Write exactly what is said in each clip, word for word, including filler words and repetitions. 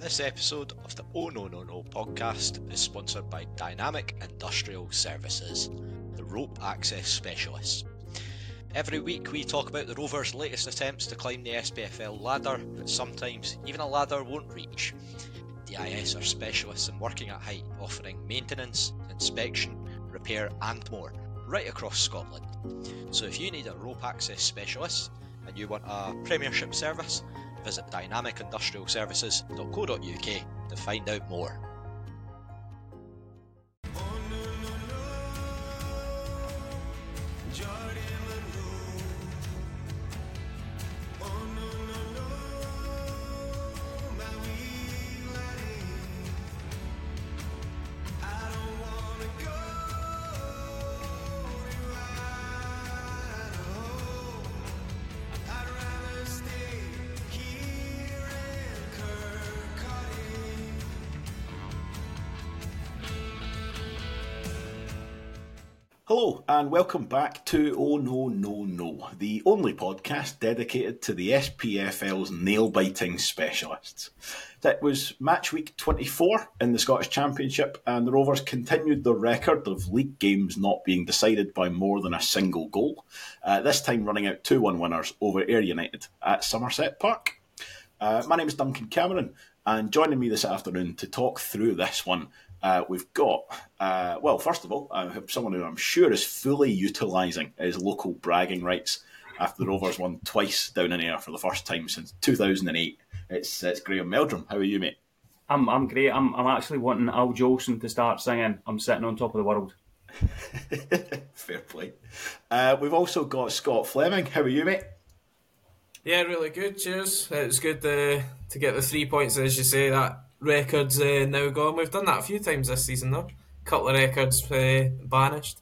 This episode of the Oh No No No podcast is sponsored by Dynamic Industrial Services, the rope access specialists. Every week we talk about the Rovers' latest attempts to climb the S P F L ladder, but sometimes even a ladder won't reach. D I S are specialists in working at height, offering maintenance, inspection, repair and more, right across Scotland. So if you need a rope access specialist and you want a premiership service, visit dynamic industrial services dot co dot U K to find out more. Hello and welcome back to Oh No No No, the only podcast dedicated to the S P F L's nail-biting specialists. That was match week twenty-four in the Scottish Championship, and the Rovers continued their record of league games not being decided by more than a single goal, uh, this time running out two one winners over Ayr United at Somerset Park. Uh, my name is Duncan Cameron, and joining me this afternoon to talk through this one, Uh, we've got, uh, well, first of all, uh, someone who I'm sure is fully utilising his local bragging rights after the Rovers won twice down in Ayr for the first time since two thousand eight. It's it's Graeme Meldrum. How are you, mate? I'm I'm great. I'm I'm actually wanting Al Jolson to start singing "I'm Sitting on Top of the World." Fair play. Uh, we've also got Scott Fleming. How are you, mate? Yeah, really good. Cheers. It's good uh, to get the three points, as you say. That record's uh, now gone. We've done that a few times this season, though. A couple of records uh, banished.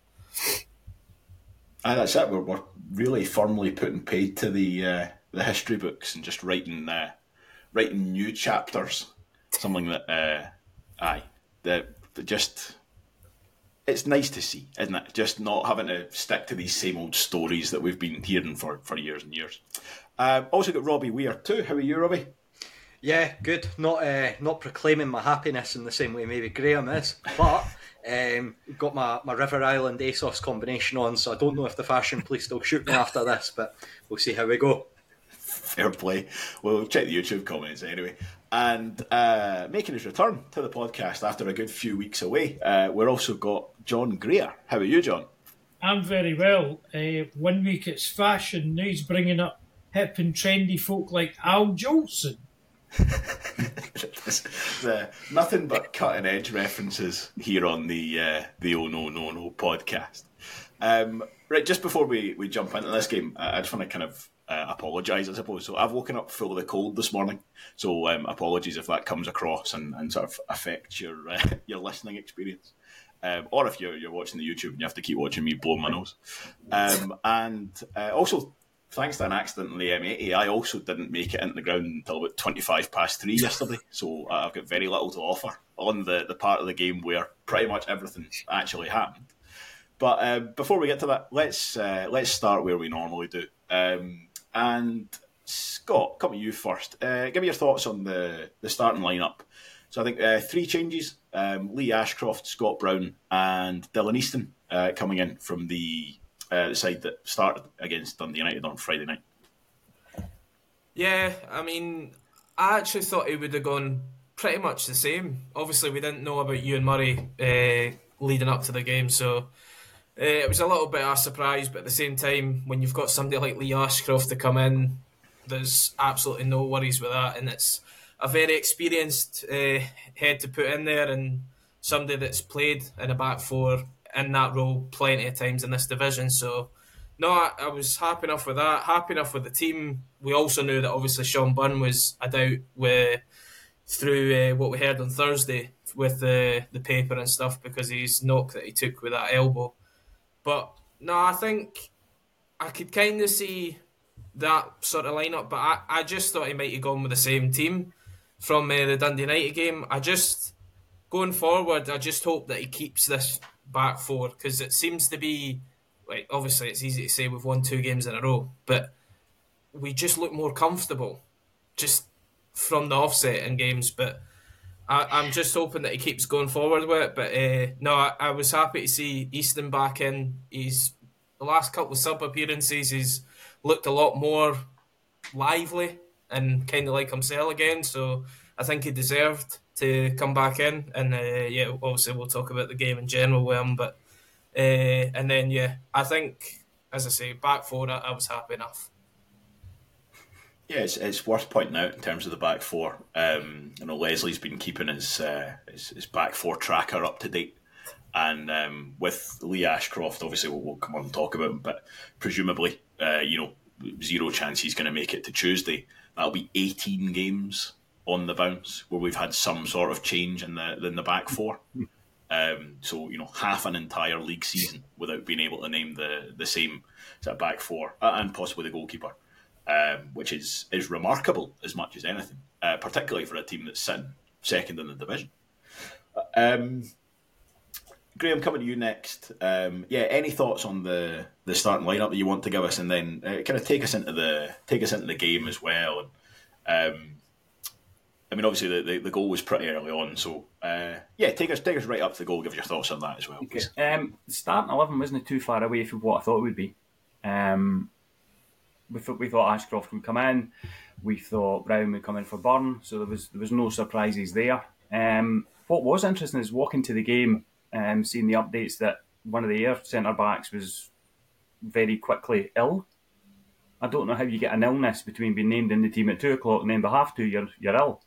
Aye, that's it. We're, we're really firmly putting paid to the uh, the history books and just writing uh, writing new chapters. Something that, uh, aye, that just it's nice to see, isn't it? Just not having to stick to these same old stories that we've been hearing for, for years and years. Uh, also got Robbie Weir too. How are you, Robbie? Yeah, good. Not uh, not proclaiming my happiness in the same way maybe Graeme is, but um, got my, my River Island ASOS combination on, so I don't know if the fashion police will shoot me after this, but we'll see how we go. Fair play. We'll check the YouTube comments anyway. And uh, making his return to the podcast after a good few weeks away, uh, we've also got John Greer. How are you, John? I'm very well. Uh, one week it's fashion, now he's bringing up hip and trendy folk like Al Jolson. uh, nothing but cutting edge references here on the uh, the Oh No No No podcast. Um, right, just before we, we jump into this game, uh, I just want to kind of uh, apologise, I suppose. So I've woken up full of the cold this morning, so um, apologies if that comes across and, and sort of affects your uh, your listening experience. Um, or if you're, you're watching the YouTube and you have to keep watching me blow my nose. Um, and uh, also, thanks to an accident in the M eighty, I also didn't make it into the ground until about twenty-five past three yesterday, so I've got very little to offer on the, the part of the game where pretty much everything actually happened. But uh, before we get to that, let's uh, let's start where we normally do. Um, and Scott, come to you first. Uh, give me your thoughts on the, the starting lineup. So I think uh, three changes, um, Lee Ashcroft, Scott Brown and Dylan Easton uh, coming in from the... Uh, the side that started against Dundee United on Friday night. Yeah, I mean, I actually thought he would have gone pretty much the same. Obviously, we didn't know about Ewan Murray uh, leading up to the game, so uh, it was a little bit of a surprise, but at the same time, when you've got somebody like Lee Ashcroft to come in, there's absolutely no worries with that, and it's a very experienced uh, head to put in there, and somebody that's played in a back four in that role plenty of times in this division. So no, I, I was happy enough with that, happy enough with the team. We also knew that obviously Sean Byrne was a doubt with, through uh, what we heard on Thursday with uh, the paper and stuff because his knock that he took with that elbow. But no, I think I could kind of see that sort of lineup, but I, I just thought he might have gone with the same team from uh, the Dundee United game. I just, going forward, I just hope that he keeps this back four, because it seems to be, like, obviously it's easy to say we've won two games in a row, but we just look more comfortable just from the offset in games. But I, I'm just hoping that he keeps going forward with it. But uh, no, I, I was happy to see Easton back in. He's the last couple of sub appearances, he's looked a lot more lively and kind of like himself again. So I think he deserved to come back in. And uh, yeah, obviously we'll talk about the game in general with him. But uh, and then yeah, I think as I say, back four, I, I was happy enough. Yeah, it's, it's worth pointing out in terms of the back four. Um, you know, Leslie's been keeping his, uh, his his back four tracker up to date, and um, with Lee Ashcroft, obviously we'll, we'll come on and talk about him. But presumably, uh, you know, zero chance he's going to make it to Tuesday. That'll be eighteen games on the bounce where we've had some sort of change in the in the back four. Um, so you know, half an entire league season without being able to name the the same that back four and possibly the goalkeeper. Um, which is, is remarkable as much as anything, uh, particularly for a team that's sitting second in the division. Um, Graeme, coming to you next. Um, yeah, any thoughts on the, the starting lineup that you want to give us, and then uh, kind of take us into the take us into the game as well. And, um, I mean, obviously the, the, the goal was pretty early on, so uh, yeah, take us take us right up to the goal. Give us your thoughts on that as well. Okay. Um, starting eleven wasn't too far away from what I thought it would be. Um, We thought, we thought Ashcroft would come in. We thought Brown would come in for Byrne. So there was there was no surprises there. Um, what was interesting is walking to the game, um, seeing the updates that one of the Ayr centre-backs was very quickly ill. I don't know how you get an illness between being named in the team at two o'clock and then by half two, you're, you're ill.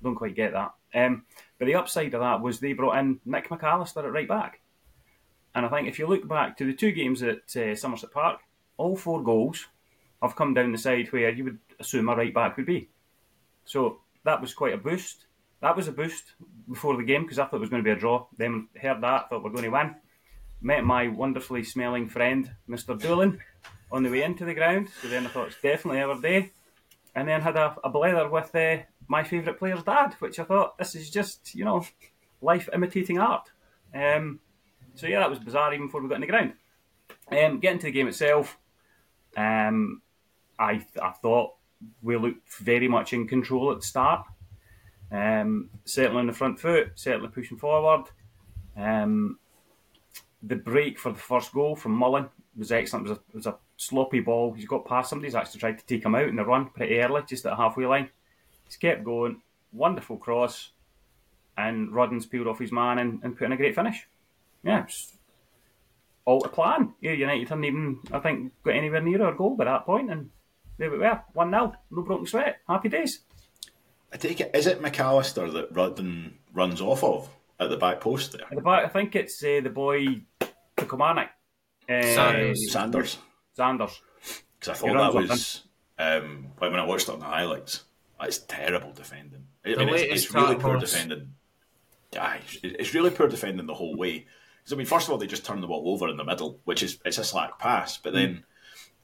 I don't quite get that. Um, but the upside of that was they brought in Nick McAllister at right back. And I think if you look back to the two games at uh, Somerset Park, all four goals... I've come down the side where you would assume a right back would be. So that was quite a boost. That was a boost before the game because I thought it was going to be a draw. Then heard that, thought we're going to win. Met my wonderfully smelling friend, Mister Doolin, on the way into the ground. So then I thought it's definitely our day. And then had a, a blether with uh, my favourite player's dad, which I thought this is just, you know, life imitating art. Um, so yeah, that was bizarre even before we got in the ground. Um, getting to the game itself. Um, I th- I thought we looked very much in control at the start. Um, certainly on the front foot, certainly pushing forward. Um, the break for the first goal from Mullin was excellent. It was, a, it was a sloppy ball. He's got past somebody. He's actually tried to take him out in the run pretty early, just at the halfway line. He's kept going. Wonderful cross. And Rudden's peeled off his man and, and put in a great finish. Yeah, it's all the plan. Ayr United hadn't even, I think, got anywhere near our goal by that point, and there we were, one nil, no broken sweat, happy days. I take it, is it McAllister that Rudden runs off of at the back post there? At the back, I think it's uh, the boy Kilmarnock. Uh, Sanders. Sanders. Sanders. Because I thought that was, um, when I watched it on the highlights, that's terrible defending. I mean, it's, it's really poor defending. Yeah, it's really poor defending the whole way. Because, I mean, first of all, they just turn the ball over in the middle, which is it's a slack pass, but then mm.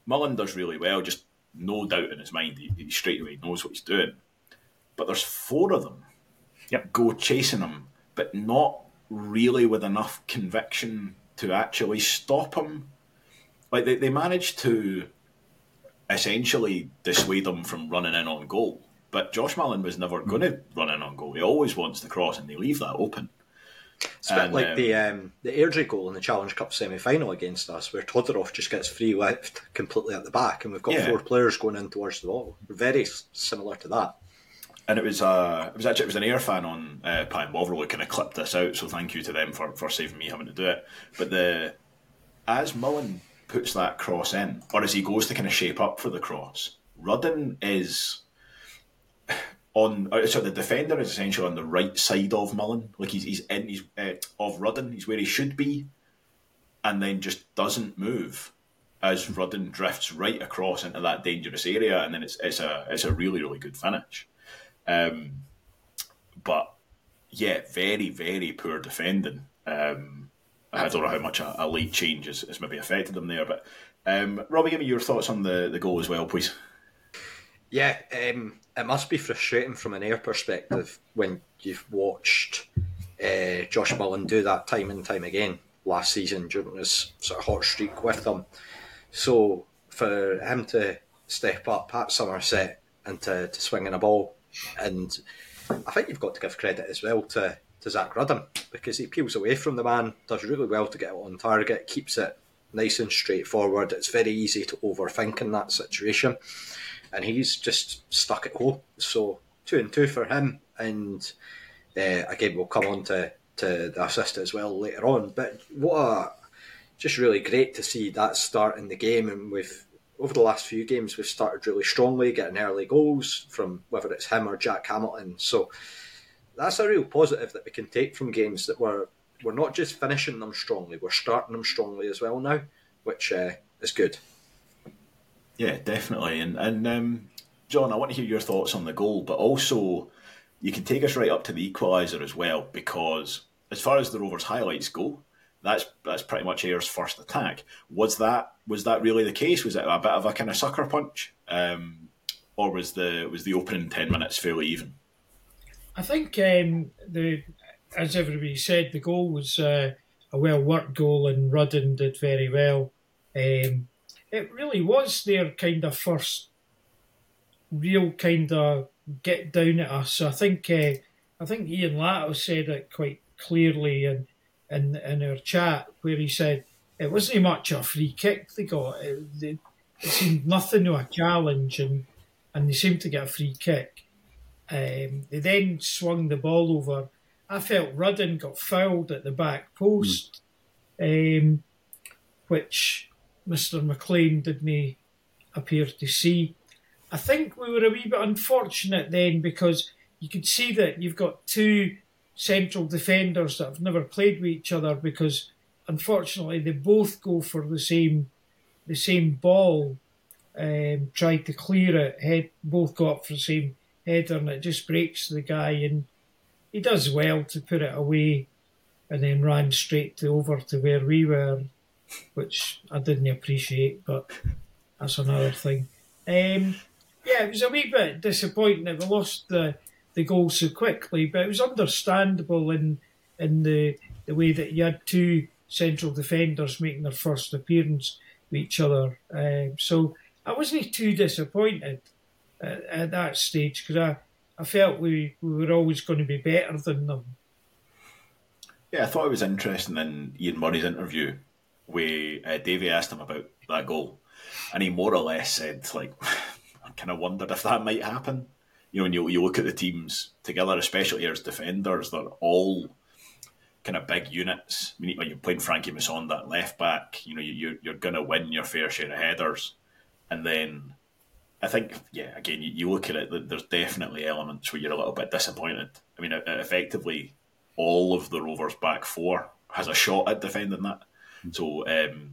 Mullin does really well, just no doubt in his mind. He, he straight away knows what he's doing. But there's four of them yep. go chasing him, but not really with enough conviction to actually stop him. Like, they, they managed to essentially dissuade him from running in on goal, but Josh Mullin was never mm. going to run in on goal. He always wants the cross, and they leave that open. It's a bit and, like um, the um, the Airdrie goal in the Challenge Cup semi-final against us, where Todorov just gets free left completely at the back, and we've got yeah. four players going in towards the ball. We're very similar to that. And it was uh, it was actually it was an Ayr fan on uh, Pat Bovril who kind of clipped this out, so thank you to them for, for saving me having to do it. But the as Mullin puts that cross in, or as he goes to kind of shape up for the cross, Rudden is... On so the defender is essentially on the right side of Mullin, like he's he's in he's uh, of Rudden, he's where he should be, and then just doesn't move as Rudden drifts right across into that dangerous area, and then it's it's a it's a really really good finish, um, but yeah, very very poor defending. Um, I don't know how much a, a late change has, has maybe affected them there, but um, Robbie, give me your thoughts on the, the goal as well, please. Yeah. Um... It must be frustrating from an Ayr perspective when you've watched uh, Josh Mullin do that time and time again last season during his sort of hot streak with them. So for him to step up at Somerset and to, to swing in a ball And I think you've got to give credit as well to, to Zach Rudden, because he peels away from the man, does really well to get it on target, keeps it nice and straightforward. It's very easy to overthink in that situation, and he's just stuck at home. So two and two for him, and uh, again we'll come on to, to the assist as well later on. But what a, just really great to see that start in the game, and we've over the last few games we've started really strongly, getting early goals from whether it's him or Jack Hamilton. So that's a real positive that we can take from games, that we're we're not just finishing them strongly, we're starting them strongly as well now, which uh, is good. Yeah, definitely. And and um, John, I want to hear your thoughts on the goal, but also you can take us right up to the equaliser as well, because as far as the Rovers' highlights go, that's that's pretty much Ayer's first attack. Was that was that really the case? Was it a bit of a kind of sucker punch, um, or was the was the opening ten minutes fairly even? I think um, the. As everybody said, the goal was uh, a well-worked goal, and Rudden did very well. Um, it really was their kind of first real kind of get down at us. I think uh, I think Ian Latto said it quite clearly in, in in our chat, where he said it wasn't much a free kick they got. It, it, it seemed nothing to a challenge, and, and they seemed to get a free kick. Um, they then swung the ball over. I felt Rudden got fouled at the back post, um, which Mister McLean didn't appear to see. I think we were a wee bit unfortunate then, because you could see that you've got two central defenders that have never played with each other, because unfortunately they both go for the same the same ball, um, tried to clear it, head, both got up for the same header, and it just breaks the guy in. He does well to put it away, and then ran straight to over to where we were, which I didn't appreciate, but that's another thing. Um, yeah, it was a wee bit disappointing that we lost the, the goal so quickly, but it was understandable in in the, the way that you had two central defenders making their first appearance with each other. Um, so I wasn't too disappointed at, at that stage, because I... I felt we, we were always going to be better than them. Yeah, I thought it was interesting in Ian Murray's interview where uh, Davey asked him about that goal, and he more or less said, like, I kind of wondered if that might happen. You know, when you, you look at the teams together, especially as defenders, they're all kind of big units. I mean, when you're playing Frankie Masson, that left back, you know, you, you're going to win your fair share of headers. And then... I think, yeah, again, you look at it, there's definitely elements where you're a little bit disappointed. I mean, effectively, all of the Rovers' back four has a shot at defending that. So um,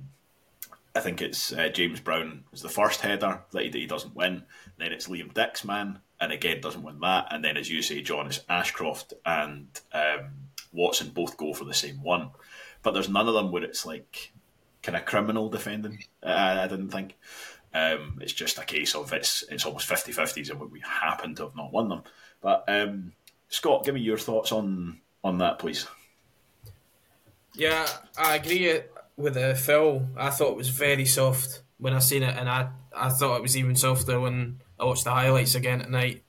I think it's uh, James Brown is the first header that he, that he doesn't win. Then it's Liam Dick's man, and again, doesn't win that. And then, as you say, John, it's Ashcroft and um, Watson both go for the same one. But there's none of them where it's like kind of criminal defending, I, I didn't think. Um, it's just a case of it's it's almost fifty-fifties, and we happen to have not won them. But um, Scott, give me your thoughts on, on that, please. Yeah, I agree with uh, Phil. I thought it was very soft when I seen it, and I, I thought it was even softer when I watched the highlights again tonight.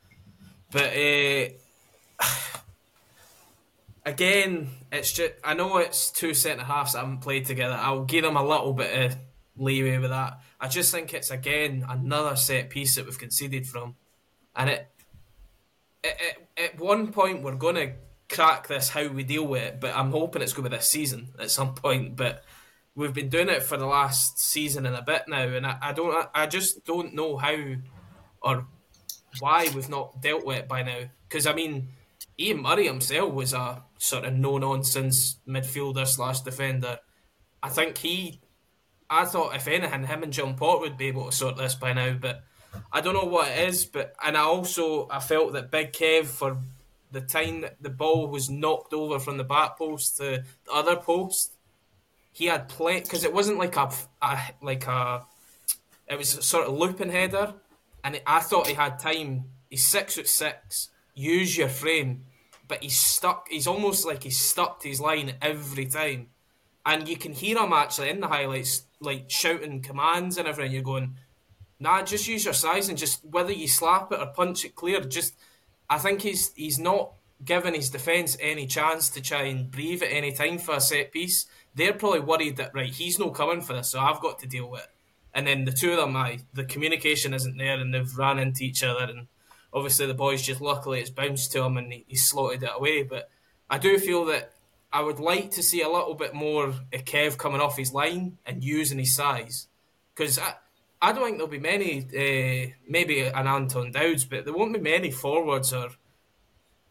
But uh, again, it's just I know it's two centre halves that haven't played together. I'll give them a little bit of leeway with that. I just think it's, again, another set piece that we've conceded from. And it, it, it at one point, we're going to crack this how we deal with it, but I'm hoping it's going to be this season at some point. But we've been doing it for the last season and a bit now, and I, I don't, I just don't know how or why we've not dealt with it by now. Because, I mean, Ian Murray himself was a sort of no-nonsense midfielder slash defender. I think he... I thought, if anything, him and John Pott would be able to sort this by now, but I don't know what it is. But and I also I felt that Big Kev, for the time that the ball was knocked over from the back post to the other post, he had plenty, because it wasn't like a, a like a it was a sort of looping header, and it, I thought he had time. He's six foot six. Use your frame, but he's stuck. He's almost like he's stuck to his line every time, and you can hear him actually in the highlights, like shouting commands and everything. You're going, nah, just use your size, and just whether you slap it or punch it clear, just I think he's he's not given his defence any chance to try and breathe at any time for a set piece. They're probably worried that, right, he's no coming for this, so I've got to deal with it. And then the two of them, aye, the communication isn't there, and they've ran into each other. And obviously the boys just, luckily it's bounced to him and he, he slotted it away. But I do feel that I would like to see a little bit more of Kev coming off his line and using his size. Because I, I don't think there'll be many, uh, maybe an Anton Dowds, but there won't be many forwards or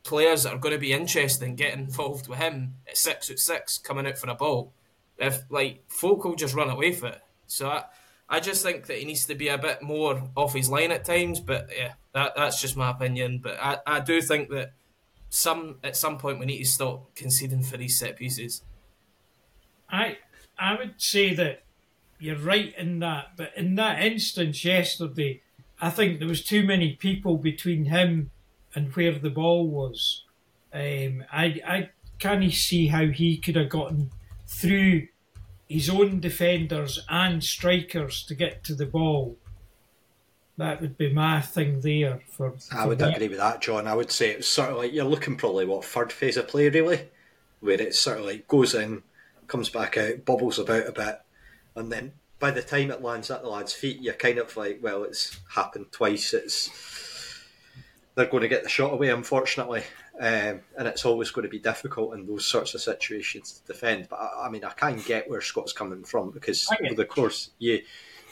players that are going to be interested in getting involved with him at six at six coming out for a ball. If like folk will just run away with it. So I, I just think that he needs to be a bit more off his line at times. But yeah, that that's just my opinion. But I, I do think that some at some point we need to stop conceding for these set pieces. I I would say that you're right in that, but in that instance yesterday, I think there was too many people between him and where the ball was. Um, I I can't see how he could have gotten through his own defenders and strikers to get to the ball. That would be my thing there. For, for I would that. agree with that, John. I would say it's sort of like you're looking probably, what, third phase of play, really, where it sort of like goes in, comes back out, bobbles about a bit, and then by the time it lands at the lad's feet, you're kind of like, well, it's happened twice, it's... they're going to get the shot away, unfortunately, um, and it's always going to be difficult in those sorts of situations to defend. But I, I mean, I can get where Scott's coming from, because over the course you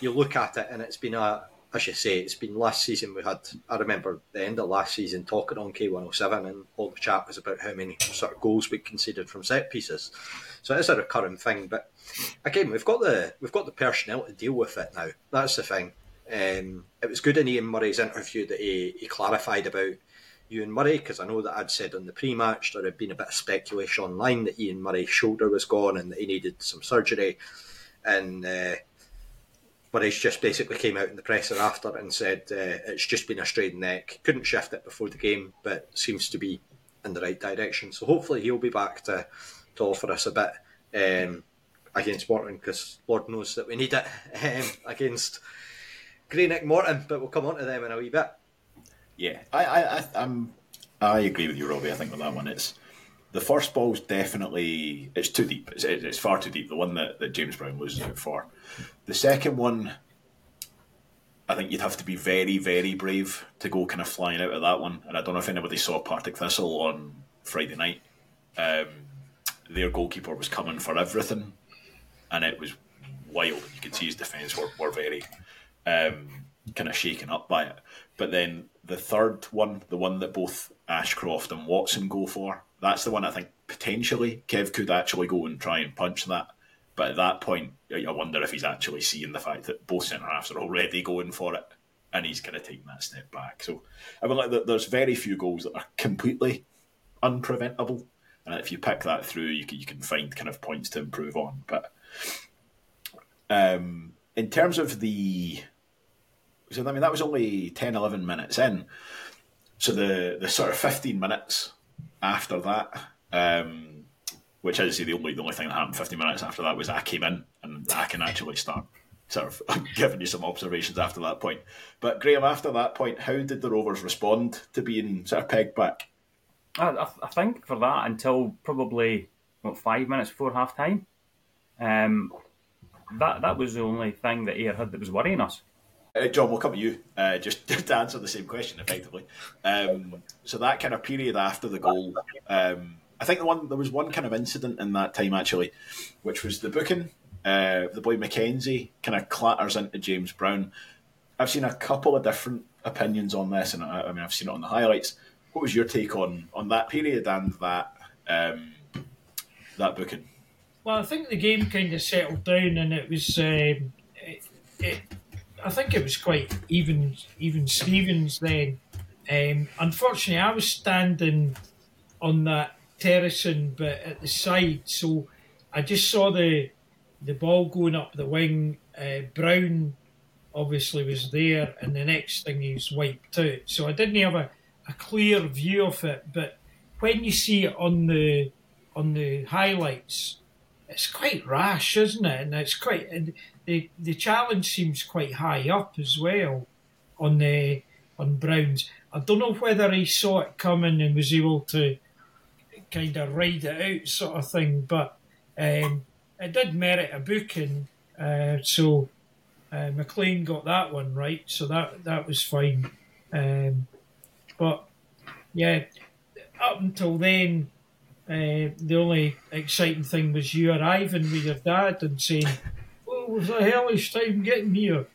you look at it, and it's been a, as you say, it's been last season we had. I remember the end of last season talking on K one oh seven, and all the chat was about how many sort of goals we conceded from set pieces. So it is a recurring thing. But again, we've got the we've got the personnel to deal with it now. That's the thing. Um, it was good in Ian Murray's interview that he, he clarified about Ewan Murray, because I know that I'd said on the pre-match there had been a bit of speculation online that Ian Murray's shoulder was gone and that he needed some surgery, and uh, Murray's just basically came out in the presser after and said uh, it's just been a strained neck, couldn't shift it before the game, but seems to be in the right direction, so hopefully he'll be back to, to offer us a bit um, against Morton, because Lord knows that we need it um, against Greenock Morton, but we'll come on to them in a wee bit. Yeah, I, I, I, I'm, I agree with you, Robbie. I think with that one, it's the first ball's definitely it's too deep. It's, it's far too deep. The one that, that James Brown loses out for. The second one, I think you'd have to be very, very brave to go kind of flying out of that one. And I don't know if anybody saw Partick Thistle on Friday night. Um, their goalkeeper was coming for everything, and it was wild. You could see his defence were, were very. Um, kind of shaken up by it. But then the third one, the one that both Ashcroft and Watson go for, that's the one I think potentially Kev could actually go and try and punch that. But at that point, I wonder if he's actually seeing the fact that both centre-halves are already going for it, and he's kind of taking that step back. So I mean, like, there's very few goals that are completely unpreventable. And if you pick that through, you can, you can find kind of points to improve on. But um, in terms of the... So, I mean, that was only ten, eleven minutes in. So the, the sort of fifteen minutes after that, um, which is the only the only thing that happened fifteen minutes after that was I came in, and I can actually start sort of giving you some observations after that point. But Graeme, after that point, how did the Rovers respond to being sort of pegged back? I, I think for that until probably what, five minutes before half-time, um, that, that was the only thing that Ayr had that was worrying us. John, we'll come to you uh, just to answer the same question effectively. Um, so that kind of period after the goal, um, I think the one there was one kind of incident in that time actually, which was the booking. Uh, the boy McKenzie kind of clatters into James Brown. I've seen a couple of different opinions on this, and I, I mean I've seen it on the highlights. What was your take on, on that period and that um, that booking? Well, I think the game kind of settled down, and it was um, it. it I think it was quite even even Stevens then. Um, unfortunately, I was standing on that terracing, but at the side, so I just saw the the ball going up the wing. Uh, Brown obviously was there, and the next thing he was wiped out. So I didn't have a, a clear view of it, but when you see it on the on the highlights, it's quite rash, isn't it? And it's quite... And, The the challenge seems quite high up as well on the on Browns. I don't know whether he saw it coming and was able to kind of ride it out, sort of thing, but um, it did merit a booking. Uh, so uh, McLean got that one right, so that that was fine. Um, but yeah, up until then, uh, the only exciting thing was you arriving with your dad and saying, "Oh, it was a hellish time getting here."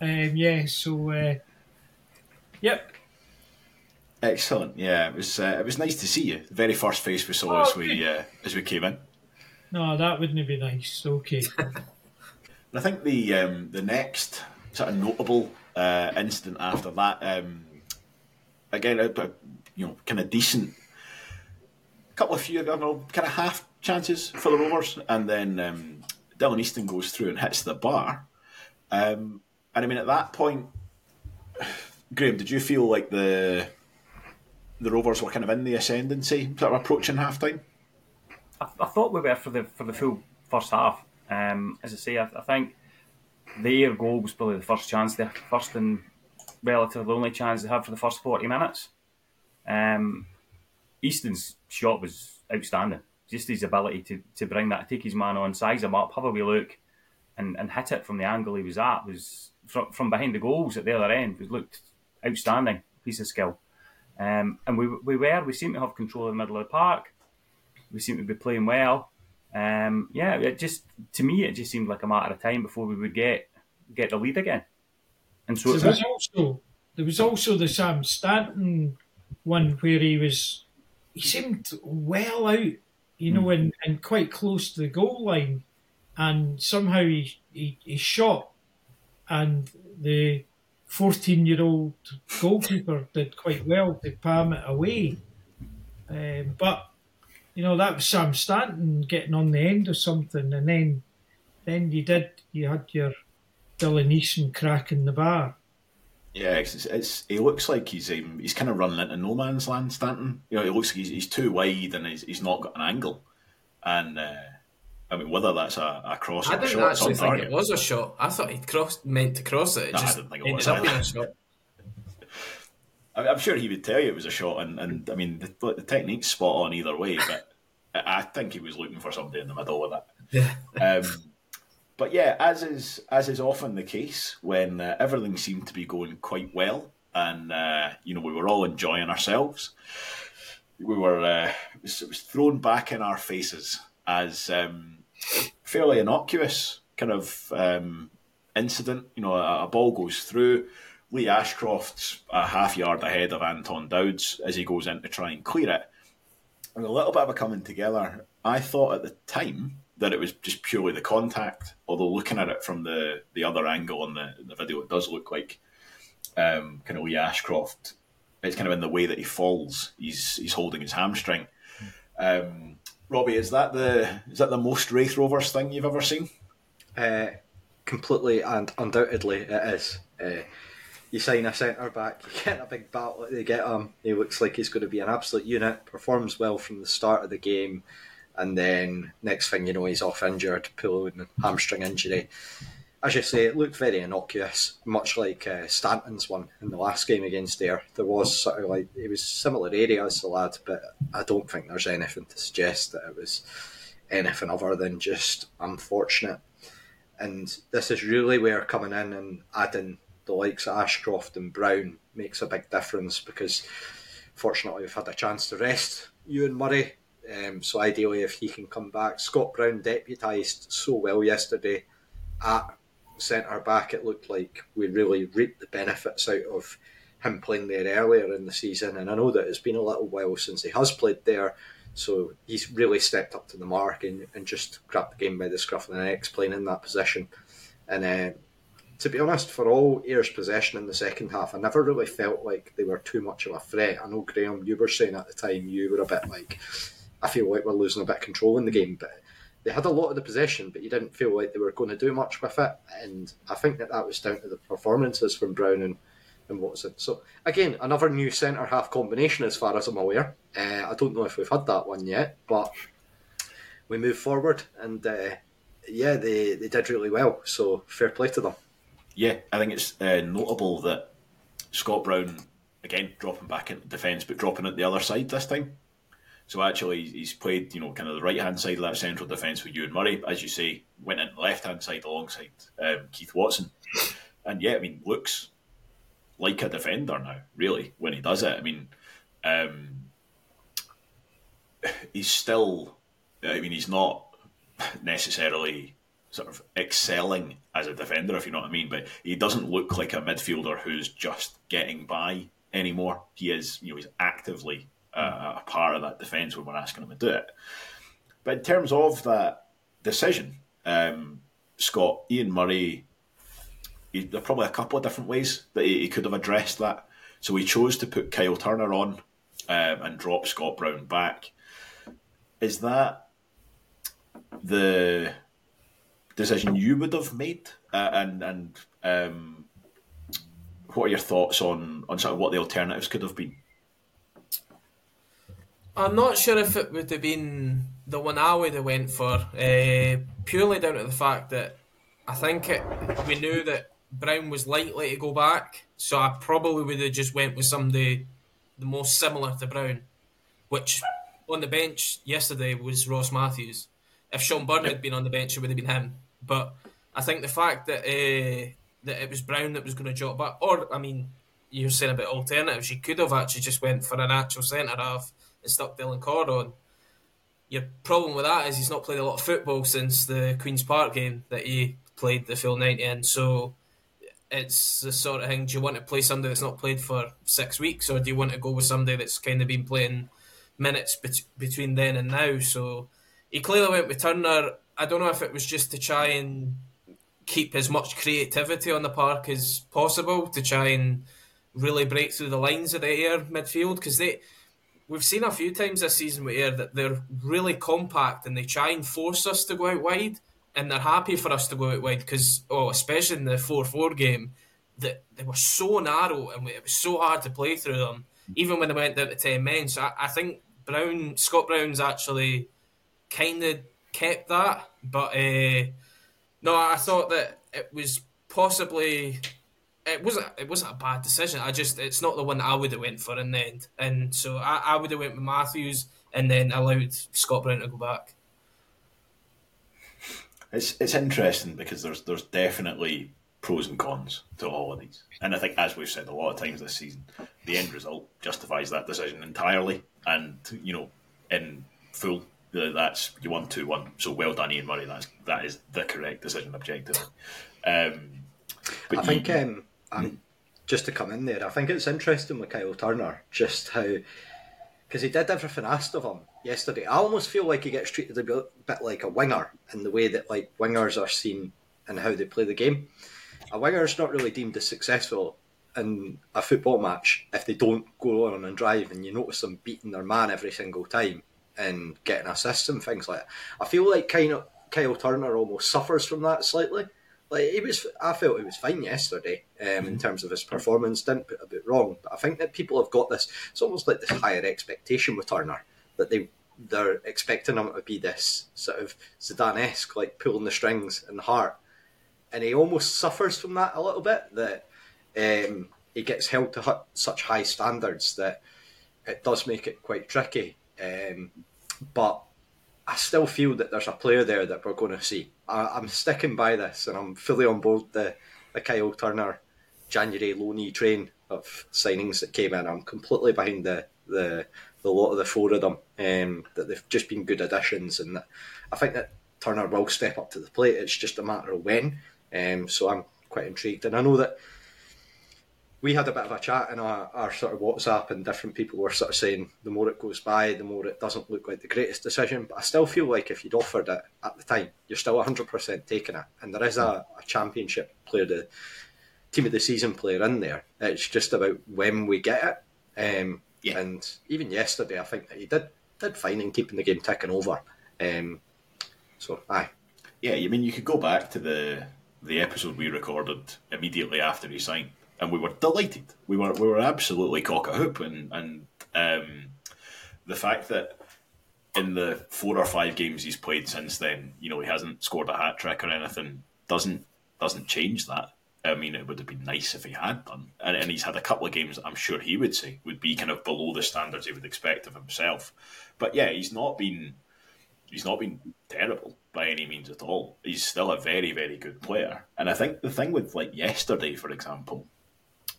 Um, yeah, so uh, yep. Excellent. Yeah, it was uh, it was nice to see you. The very first face we saw oh, as we uh, as we came in. No, that wouldn't be nice. Okay. I think the um, the next sort of notable uh, incident after that, um, again, a, you know, kind of decent, couple of few, I don't know, kind of half chances for the Rovers, and then um, Dylan Easton goes through and hits the bar. Um, and I mean, at that point, Graeme, did you feel like the the Rovers were kind of in the ascendancy, sort of approaching half time? I, I thought we were for the for the full first half. Um, as I say, I, I think the Ayr goal was probably the first chance, the first and relatively only chance they had for the first forty minutes. Um, Easton's shot was outstanding. Just his ability to, to bring that, take his man on, size him up, have a wee look, and, and hit it from the angle he was at. Was from, from behind the goals at the other end. It looked outstanding, piece of skill. Um, and we we were we seemed to have control of the middle of the park. We seemed to be playing well. Um, yeah, it just to me it just seemed like a matter of time before we would get get the lead again. And so, so there was also there was also the Sam Stanton one where he was he seemed well out, you know, mm. and, and quite close to the goal line, and somehow he he, he shot, and the fourteen-year-old goalkeeper did quite well to palm it away, um, but. You know, that was Sam Stanton getting on the end of something, and then then you did, you had your Dylan Easton cracking the bar. Yeah, it's, it's, it looks like he's um, he's kind of running into no man's land, Stanton. You know, it looks like he's, he's too wide and he's, he's not got an angle. And, uh, I mean, whether that's a, a cross I or a shot. I didn't actually think target. It was a shot. I thought he'd crossed, meant to cross it. it no, just I didn't think it was a shot. I'm sure he would tell you it was a shot, and, and I mean, the, the technique's spot on either way, but I think he was looking for somebody in the middle of that. Yeah. Um, but yeah, as is as is often the case, when uh, everything seemed to be going quite well, and uh, you know, we were all enjoying ourselves, we were uh, it, was, it was thrown back in our faces as um, fairly innocuous kind of um, incident. You know, a, a ball goes through. Lee Ashcroft's a half yard ahead of Anton Dowds as he goes in to try and clear it. And a little bit of a coming together. I thought at the time that it was just purely the contact, although looking at it from the, the other angle on the, the video, it does look like um, kind of Lee Ashcroft. It's kind of in the way that he falls. He's he's holding his hamstring. Um, Robbie, is that the is that the most Wraith Rovers thing you've ever seen? Uh, completely and undoubtedly it is. Uh, You sign a centre-back, you get a big battle, they get him, he looks like he's going to be an absolute unit, performs well from the start of the game, and then next thing you know, he's off injured, pulling a hamstring injury. As you say, it looked very innocuous, much like uh, Stanton's one in the last game against Ayr. There was sort of like, it was similar areas, the lad, but I don't think there's anything to suggest that it was anything other than just unfortunate. And this is really where coming in and adding the likes of Ashcroft and Brown makes a big difference, because fortunately we've had a chance to rest Ewan Murray, um, so ideally if he can come back. Scott Brown deputised so well yesterday at centre-back, it looked like we really reaped the benefits out of him playing there earlier in the season, and I know that it's been a little while since he has played there, so he's really stepped up to the mark and, and just grabbed the game by the scruff of the neck, playing in that position. And uh, to be honest, for all Ayr's possession in the second half, I never really felt like they were too much of a threat. I know, Graeme, you were saying at the time you were a bit like, I feel like we're losing a bit of control in the game, but they had a lot of the possession, but you didn't feel like they were going to do much with it, and I think that that was down to the performances from Brown and, and Watson. So, again, another new centre-half combination as far as I'm aware. Uh, I don't know if we've had that one yet, but we move forward, and uh, yeah, they, they did really well, so fair play to them. Yeah, I think it's uh, notable that Scott Brown, again, dropping back into defence, but dropping at the other side this time. So actually, he's played, you know, kind of the right-hand side of that central defence with Ewan Murray. As you say, went in the left-hand side alongside um, Keith Watson. And yeah, I mean, looks like a defender now, really, when he does it. I mean, um, he's still, I mean, he's not necessarily sort of excelling as a defender, if you know what I mean, but he doesn't look like a midfielder who's just getting by anymore. He is, you know, he's actively a part of that defence when we're asking him to do it. But in terms of that decision, um, Scott, Ian Murray, he, there are probably a couple of different ways that he, he could have addressed that. So he chose to put Kyle Turner on um, and drop Scott Brown back. Is that the decision you would have made? Uh, and and um, what are your thoughts on, on sort of what the alternatives could have been? I'm not sure if it would have been the one I would have went for, uh, purely down to the fact that I think it, we knew that Brown was likely to go back, so I probably would have just went with somebody the most similar to Brown, which on the bench yesterday was Ross Matthews. If Sean Byrne had been on the bench, it would have been him. But I think the fact that uh, that it was Brown that was going to drop back, or, I mean, you're saying about alternatives, you could have actually just went for an actual centre-half and stuck Dylan Cord on. Your problem with that is he's not played a lot of football since the Queen's Park game that he played the full ninety in, so it's the sort of thing, do you want to play somebody that's not played for six weeks, or do you want to go with somebody that's kind of been playing minutes bet- between then and now? So he clearly went with Turner. I don't know if it was just to try and keep as much creativity on the park as possible, to try and really break through the lines of the Ayr midfield, because they... We've seen a few times this season with Ayr that they're really compact and they try and force us to go out wide, and they're happy for us to go out wide because, oh, especially in the four four game, that they were so narrow and it was so hard to play through them, even when they went down to ten men. So I, I think Brown, Scott Brown's actually kind of kept that. But uh, no, I thought that it was possibly... It wasn't. It wasn't a bad decision. I just. It's not the one I would have went for in the end. And so I, I would have went with Matthews and then allowed Scott Brown to go back. It's it's interesting because there's there's definitely pros and cons to all of these. And I think, as we've said a lot of times this season, the end result justifies that decision entirely. And you know, in full, that's you won two one. So well done, Ian Murray. That's that is the correct decision objectively. Um, but I you, think. Um... Um, just to come in there, I think it's interesting with Kyle Turner just how, because he did everything asked of him yesterday. I almost feel like he gets treated a bit like a winger in the way that like wingers are seen and how they play the game. A winger is not really deemed as successful in a football match if they don't go on and drive, and you notice them beating their man every single time and getting assists and things like that. I feel like kind of Kyle Turner almost suffers from that slightly. Like he was, I felt he was fine yesterday um, in terms of his performance. Didn't put a bit wrong, but I think that people have got this. It's almost like this higher expectation with Turner that they they're expecting him to be this sort of Zidane-esque, like pulling the strings and the heart, and he almost suffers from that a little bit. That um, he gets held to such high standards that it does make it quite tricky. Um, but I still feel that there's a player there that we're going to see. I, I'm sticking by this, and I'm fully on board the, the Kyle Turner January loanee train of signings that came in. I'm completely behind the the, the lot of the four of them, um, that they've just been good additions, and that I think that Turner will step up to the plate. It's just a matter of when. Um, so I'm quite intrigued, and I know that we had a bit of a chat in our, our sort of WhatsApp, and different people were sort of saying the more it goes by, the more it doesn't look like the greatest decision. But I still feel like if you'd offered it at the time, you're still one hundred percent taking it. And there is a, a championship player, the team of the season player in there. It's just about when we get it. Um, yeah. And even yesterday, I think that he did, did fine in keeping the game ticking over. Um, so, aye. Yeah, I mean, you could go back to the the episode we recorded immediately after he signed. And we were delighted. We were we were absolutely cock a hoop, and and um, the fact that in the four or five games he's played since then, you know, he hasn't scored a hat trick or anything doesn't doesn't change that. I mean, it would have been nice if he had done. And, and he's had a couple of games that I'm sure he would say would be kind of below the standards he would expect of himself. But yeah, he's not been he's not been terrible by any means at all. He's still a very, very good player. And I think the thing with, like, yesterday, for example,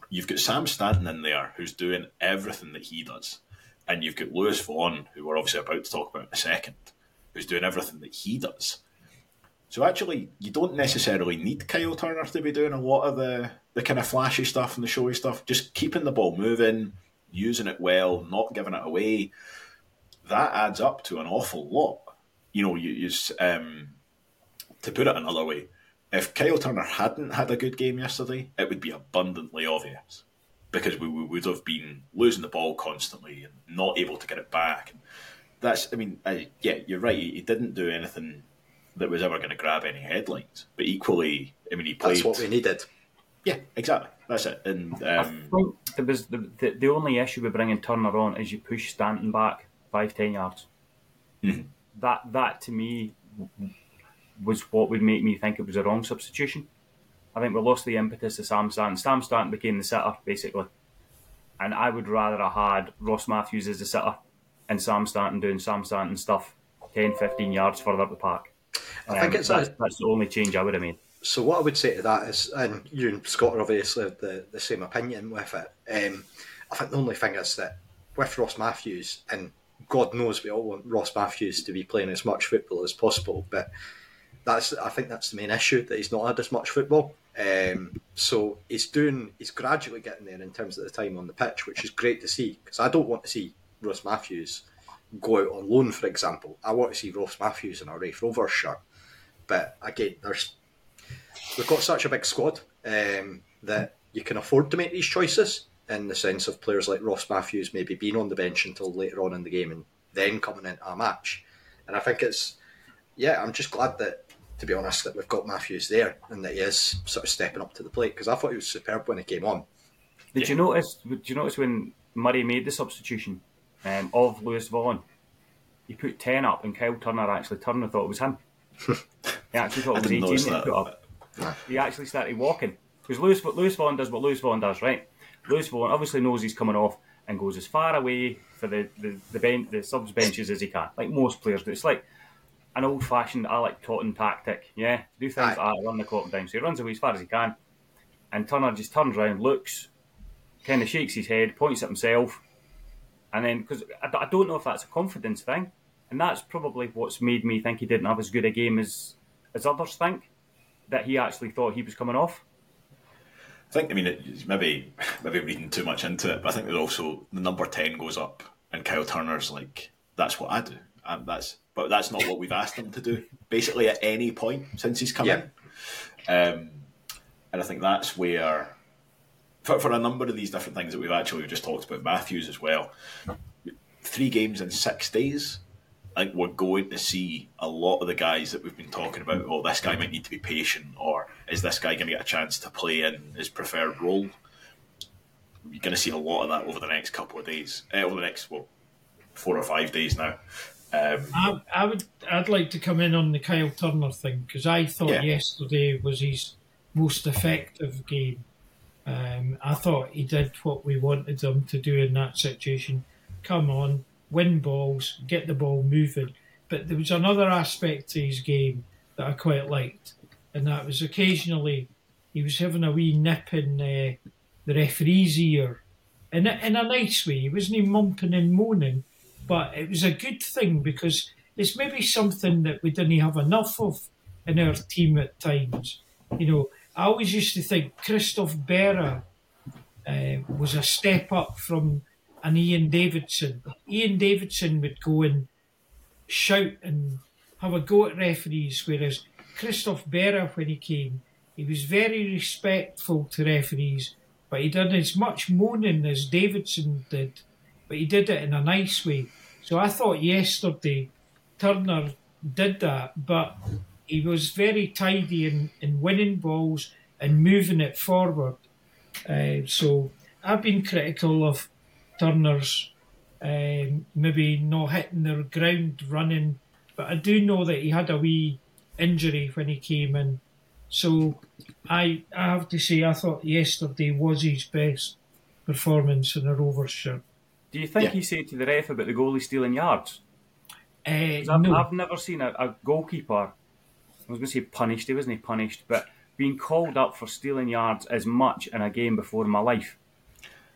you've got Sam Stanton in there who's doing everything that he does. And you've got Lewis Vaughan, who we're obviously about to talk about in a second, who's doing everything that he does. So actually, you don't necessarily need Kyle Turner to be doing a lot of the, the kind of flashy stuff and the showy stuff. Just keeping the ball moving, using it well, not giving it away, that adds up to an awful lot. You know, you, you um, to put it another way, if Kyle Turner hadn't had a good game yesterday, it would be abundantly obvious, because we, we would have been losing the ball constantly and not able to get it back. And that's, I mean, I, yeah, you're right. He, he didn't do anything that was ever going to grab any headlines. But equally, I mean, he played... That's what we needed. Yeah, exactly. That's it. And um, I think there was the, the, the only issue with bringing Turner on is you push Stanton back five, ten yards. Mm-hmm. That, that, to me, was what would make me think it was a wrong substitution. I think we lost the impetus to Sam Stanton. Sam Stanton became the sitter, basically. And I would rather have had Ross Matthews as the sitter and Sam Stanton doing Sam Stanton stuff ten, fifteen yards further up the park. I um, think it's that's, a, that's the only change I would have made. So what I would say to that is, and you and Scott are obviously the, the same opinion with it, um, I think the only thing is that with Ross Matthews, and God knows we all want Ross Matthews to be playing as much football as possible, but that's I think that's the main issue, that he's not had as much football. Um, so he's doing, he's gradually getting there in terms of the time on the pitch, which is great to see, because I don't want to see Ross Matthews go out on loan, for example. I want to see Ross Matthews in a Rafe Rovers shirt. But again, there's we've got such a big squad um, that you can afford to make these choices, in the sense of players like Ross Matthews maybe being on the bench until later on in the game and then coming into a match. And I think it's, yeah, I'm just glad that, to be honest, that we've got Matthews there and that he is sort of stepping up to the plate, because I thought he was superb when he came on. Did yeah. you notice Did you notice when Murray made the substitution um, of Lewis Vaughan? He put ten up and Kyle Turner actually turned and thought it was him. He actually thought it was eighteen that put up. Nah. He actually started walking. Because Lewis, Lewis Vaughan does what Lewis Vaughan does, right? Lewis Vaughan obviously knows he's coming off and goes as far away for the, the, the, ben, the subs benches as he can, like most players do. It's like an old-fashioned Alec Totten tactic. Yeah, do things Aye. like that, run the clock down. So he runs away as far as he can, and Turner just turns around, looks, kind of shakes his head, points at himself, and then, because I, I don't know if that's a confidence thing, and that's probably what's made me think he didn't have as good a game as, as others think, that he actually thought he was coming off. I think, I mean, it's maybe maybe reading too much into it, but I think there's also the number ten goes up, and Kyle Turner's like, that's what I do. I'm, that's But that's not what we've asked him to do, basically, at any point since he's come yeah. in. Um, and I think that's where, for, for a number of these different things that we've actually just talked about, Matthews as well, three games in six days, I think we're going to see a lot of the guys that we've been talking about, oh, this guy might need to be patient, or is this guy going to get a chance to play in his preferred role? You're going to see a lot of that over the next couple of days, uh, over the next, well, four or five days now. Um, I, I would, I'd like to come in on the Kyle Turner thing, because I thought yeah. yesterday was his most effective game. Um, I thought he did what we wanted him to do in that situation. Come on, win balls, get the ball moving. But there was another aspect to his game that I quite liked, and that was occasionally he was having a wee nip in uh, the referee's ear, in a, in a nice way. He wasn't he mumping and moaning. But it was a good thing, because it's maybe something that we didn't have enough of in our team at times. You know, I always used to think Christoph Berra uh, was a step up from an Ian Davidson. Ian Davidson would go and shout and have a go at referees, whereas Christoph Berra, when he came, he was very respectful to referees, but he did as much moaning as Davidson did. But he did it in a nice way. So I thought yesterday Turner did that, but he was very tidy in, in winning balls and moving it forward. Uh, so I've been critical of Turner's um, maybe not hitting the ground running, but I do know that he had a wee injury when he came in, So I, I have to say, I thought yesterday was his best performance in a Rovers shirt. Do you think yeah. he said to the ref about the goalie stealing yards? Uh, I've, no. I've never seen a, a goalkeeper, I was going to say punished, he wasn't punished, but being called up for stealing yards as much in a game before in my life.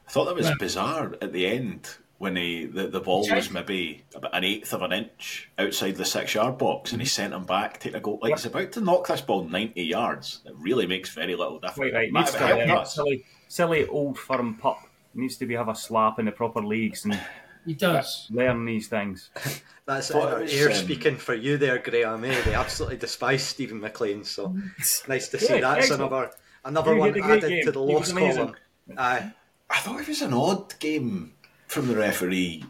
I thought that was well, bizarre at the end when he the, the ball was maybe about an eighth of an inch outside the six-yard box and he sent him back, take a goal. Like, he's about to knock this ball ninety yards. It really makes very little difference. Right, right. To, uh, silly, silly old firm pup needs to be have a slap in the proper leagues and he does learn these things. That's ear um, speaking for you there, Graeme. Eh? They absolutely despise Stephen McLean, so nice to see yeah, that's excellent. another another you one added game. to the loss column. Aye. I thought it was an odd game from the referee.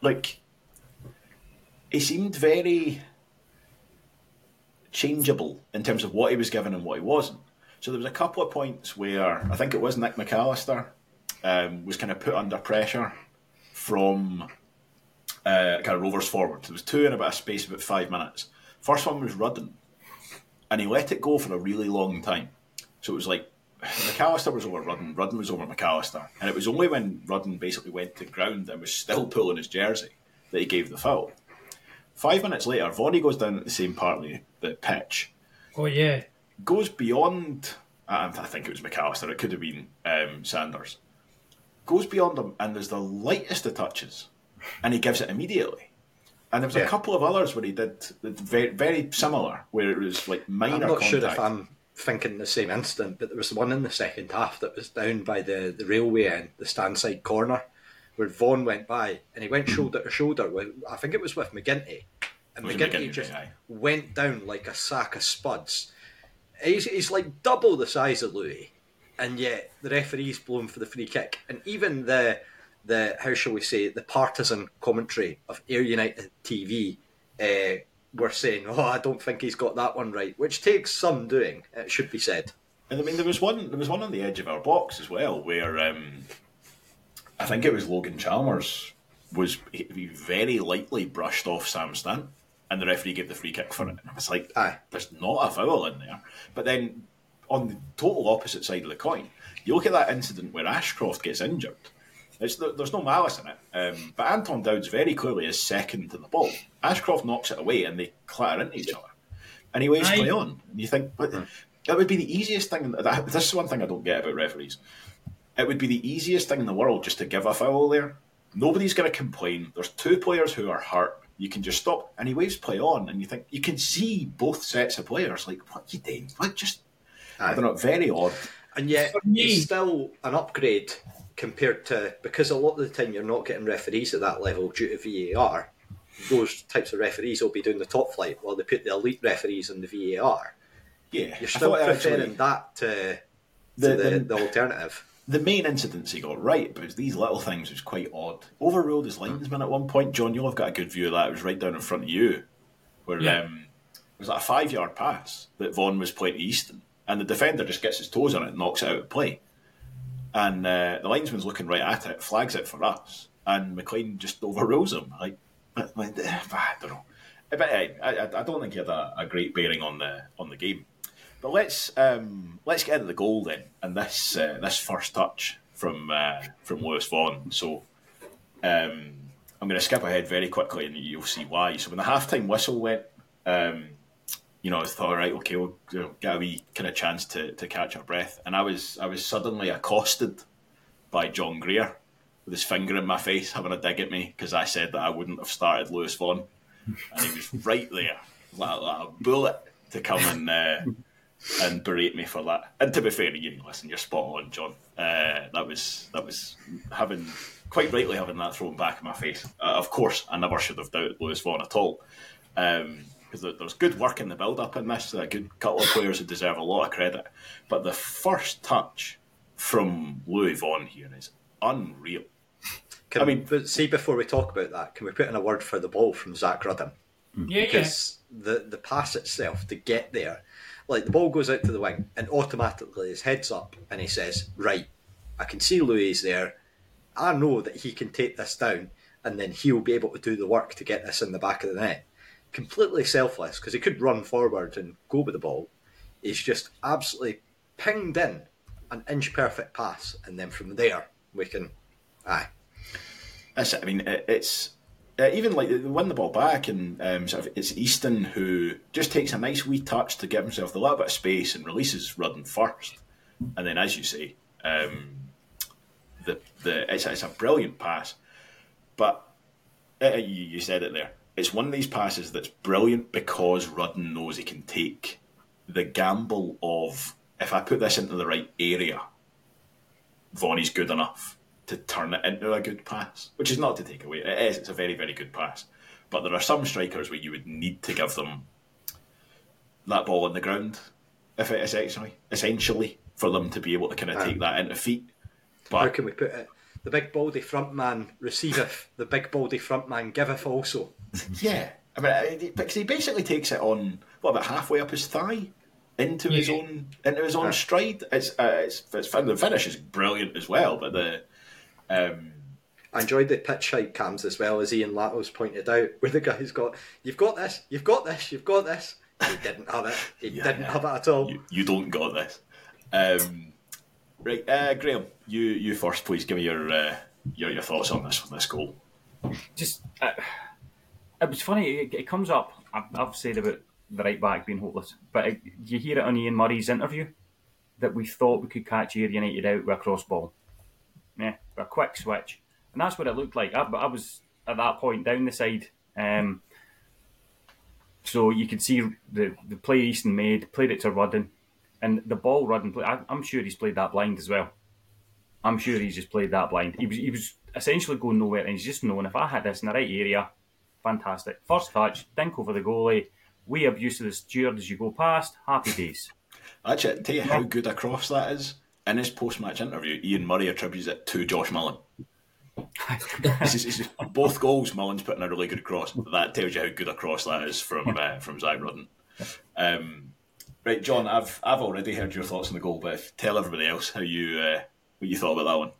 Like, he seemed very changeable in terms of what he was given and what he wasn't. So there was a couple of points where I think it was Nick McAllister um, was kind of put under pressure from uh, kind of Rovers forward. There was two in about a space of about five minutes. First one was Rudden, and he let it go for a really long time. So it was like, McAllister was over Rudden, Rudden was over McAllister, and it was only when Rudden basically went to ground and was still pulling his jersey that he gave the foul. Five minutes later, Vaughan goes down at the same part of the pitch. Oh yeah. Goes beyond, I think it was McAllister, it could have been um, Sanders. Goes beyond him and there's the lightest of touches and he gives it immediately. And there was yeah. a couple of others where he did very, very similar, where it was like minor I'm not contact. Sure if I'm thinking the same instant, but there was one in the second half that was down by the, the railway end, the stand-side corner, where Vaughan went by, and he went shoulder to shoulder with, I think it was with McGinty, and McGinty, McGinty just guy. went down like a sack of spuds. He's, he's like double the size of Louis, and yet the referee's blown for the free kick, and even the, the how shall we say, the partisan commentary of Ayr United T V uh, were saying, oh, I don't think he's got that one right, which takes some doing, it should be said. And I mean, there was one there was one on the edge of our box as well, where um, I think it was Logan Chalmers was he, he very lightly brushed off Sam Stanton, and the referee gave the free kick for it. And I was like, Aye. there's not a foul in there. But then, on the total opposite side of the coin, you look at that incident where Ashcroft gets injured. It's, there's no malice in it, um, but Anton Dowds very clearly is second to the ball. Ashcroft knocks it away and they clatter into each other. And he waves play on. And you think, but that would be the easiest thing. That, this is one thing I don't get about referees. It would be the easiest thing in the world just to give a foul there. Nobody's going to complain. There's two players who are hurt. You can just stop. And he waves play on. And you think, you can see both sets of players. Like, what are you doing? What? Just, I don't know, very odd. And yet, it's still an upgrade compared to, because a lot of the time you're not getting referees at that level due to V A R. Those types of referees will be doing the top flight while they put the elite referees in the V A R. Yeah, you're still preferring actually, that to, the, to the, the, the alternative. The main incidents he got right, but these little things was quite odd. Overruled his linesman mm. at one point. John, you'll have got a good view of that. It was right down in front of you, where yeah. um, it was like a five-yard pass that Vaughan was playing to Easton, and the defender just gets his toes on it and knocks it out of play. And uh, the linesman's looking right at it, flags it for us, and McLean just overrules him. Like, like I don't know. But I, I, I don't think he had a, a great bearing on the on the game. But let's um, let's get into the goal then, and this uh, this first touch from uh, from Lewis Vaughan. So um, I'm going to skip ahead very quickly, and you'll see why. So when the halftime whistle went, um, you know, I thought, all right, okay, we'll get a wee kind of chance to, to catch our breath. And I was I was suddenly accosted by John Greer with his finger in my face, having a dig at me because I said that I wouldn't have started Lewis Vaughan. And he was right there, like, like a bullet, to come and uh, and berate me for that. And to be fair, you listen, you're spot on, John. Uh, that was that was having quite rightly having that thrown back in my face. Uh, of course, I never should have doubted Lewis Vaughan at all. Um, Because there was good work in the build-up in this, a good couple of players who deserve a lot of credit. But the first touch from Lewis Vaughan here is unreal. Can I mean, but see, before we talk about that, can we put in a word for the ball from Zach Rudden? Yeah, because yeah. the the pass itself to get there, like the ball goes out to the wing and automatically his head's up and he says, "Right, I can see Lewis there. I know that he can take this down, and then he'll be able to do the work to get this in the back of the net." Completely selfless, because he could run forward and go with the ball. He's just absolutely pinged in an inch-perfect pass, and then from there, we can... Aye. That's it. I mean, it's... Uh, even like they win the ball back, and um, sort of it's Easton who just takes a nice wee touch to give himself the little bit of space and releases Rudden first, and then as you say, um, the the it's, it's a brilliant pass, but uh, you, you said it there. It's one of these passes that's brilliant because Rudden knows he can take the gamble of, if I put this into the right area, Vaughan's good enough to turn it into a good pass, which is not to take away. It is, it's a very, very good pass. But there are some strikers where you would need to give them that ball on the ground, if it is actually, essentially, for them to be able to kind of take um, that into feet. But how can we put it? The big baldy front man receiveth, the big baldy front man giveth also. Yeah. I mean, because he basically takes it on, what, about halfway up his thigh? Into yeah. his own into his own yeah. stride. It's, uh, it's, it's The finish is brilliant as well, but the Um, I enjoyed the pitch height cams as well, as Ian Lattos pointed out, where the guy's got, you've got this, you've got this, you've got this. He didn't have it. He yeah, didn't yeah. have it at all. You, you don't got this. Um, right, uh, Graeme, you, you first, please. Give me your uh, your, your thoughts on this on this goal. Just, uh, it was funny. It, it comes up. I've, I've said about the right back being hopeless, but it, you hear it on Ian Murray's interview that we thought we could catch Ayr United out with a cross ball. Yeah, a quick switch, and that's what it looked like. I, I was at that point down the side, um, so you could see the, the play Easton made, played it to Rudden, and the ball Rudden played. I, I'm sure he's played that blind as well. I'm sure he's just played that blind. He was he was essentially going nowhere, and he's just knowing if I had this in the right area, fantastic. First touch, dink over the goalie, wee abuse of the steward as you go past, happy days. Actually, I tell you how good a cross that is. In his post-match interview, Ian Murray attributes it to Josh Mullin. it's, it's, it's, both goals, Mullin's putting a really good cross. That tells you how good a cross that is from uh, from Zach Rudden. Um, right, John, I've I've already heard your thoughts on the goal, but tell everybody else how you uh, what you thought about that one.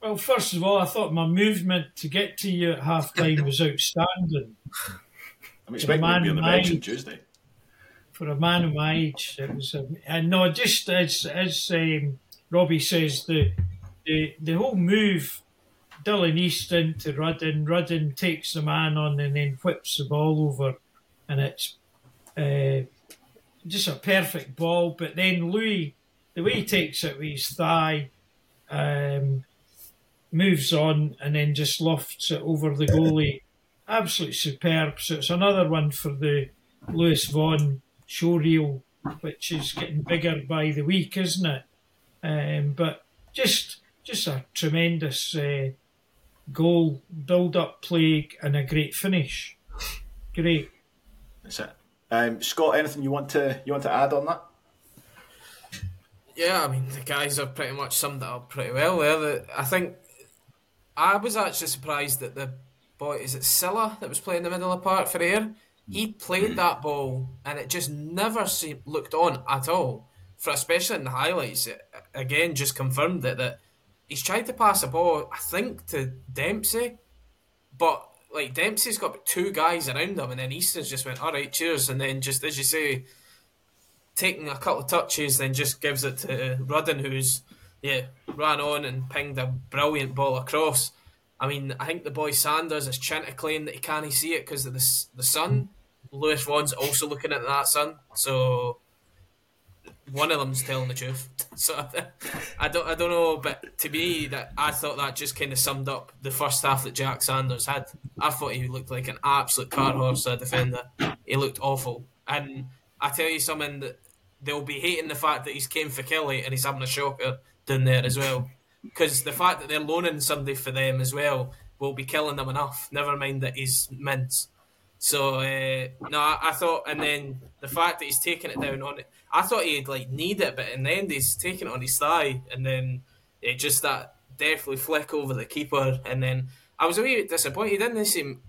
Well, first of all, I thought my movement to get to you at half-time was outstanding. I'm expecting you to be on the bench on Tuesday. For a man of my age, it was. Um, and no, just as as um, Robbie says, the the the whole move, Dylan Easton to Rudden, Rudden takes the man on and then whips the ball over, and it's uh, just a perfect ball. But then Louis, the way he takes it with his thigh, um, moves on and then just lofts it over the goalie. Absolutely superb. So it's another one for the Lewis Vaughan showreel, which is getting bigger by the week, isn't it? Um, but just just a tremendous uh, goal, build-up play and a great finish. Great. That's it. Um, Scott, anything you want to you want to add on that? Yeah, I mean, the guys have pretty much summed it up pretty well there. I think I was actually surprised that the boy, is it Silla, that was playing the middle apart for Ayr? He played that ball and it just never seemed, looked on at all, for especially in the highlights. It, again, just confirmed it, that he's tried to pass a ball, I think, to Dempsey, but like Dempsey's got two guys around him, and then Easton's just went, all right, cheers, and then just, as you say, taking a couple of touches, then just gives it to Rudden, who's, yeah, ran on and pinged a brilliant ball across. I mean, I think the boy Sanders is trying to claim that he can't see it because of the, the sun. Lewis Vaughan's also looking at that sun, so one of them's telling the truth. So I don't, I don't know, but to me, that I thought that just kind of summed up the first half that Jack Sanders had. I thought he looked like an absolute cart horse a defender. He looked awful, and I tell you something, that they'll be hating the fact that he's came for Kelly and he's having a shocker down there as well. Because the fact that they're loaning somebody for them as well will be killing them enough. Never mind that he's mince. So, uh, no, I, I thought, and then the fact that he's taking it down on it, I thought he'd like need it, but in the end he's taking it on his thigh, and then it just that deftly flick over the keeper. And then I was a wee bit disappointed. He didn't seem,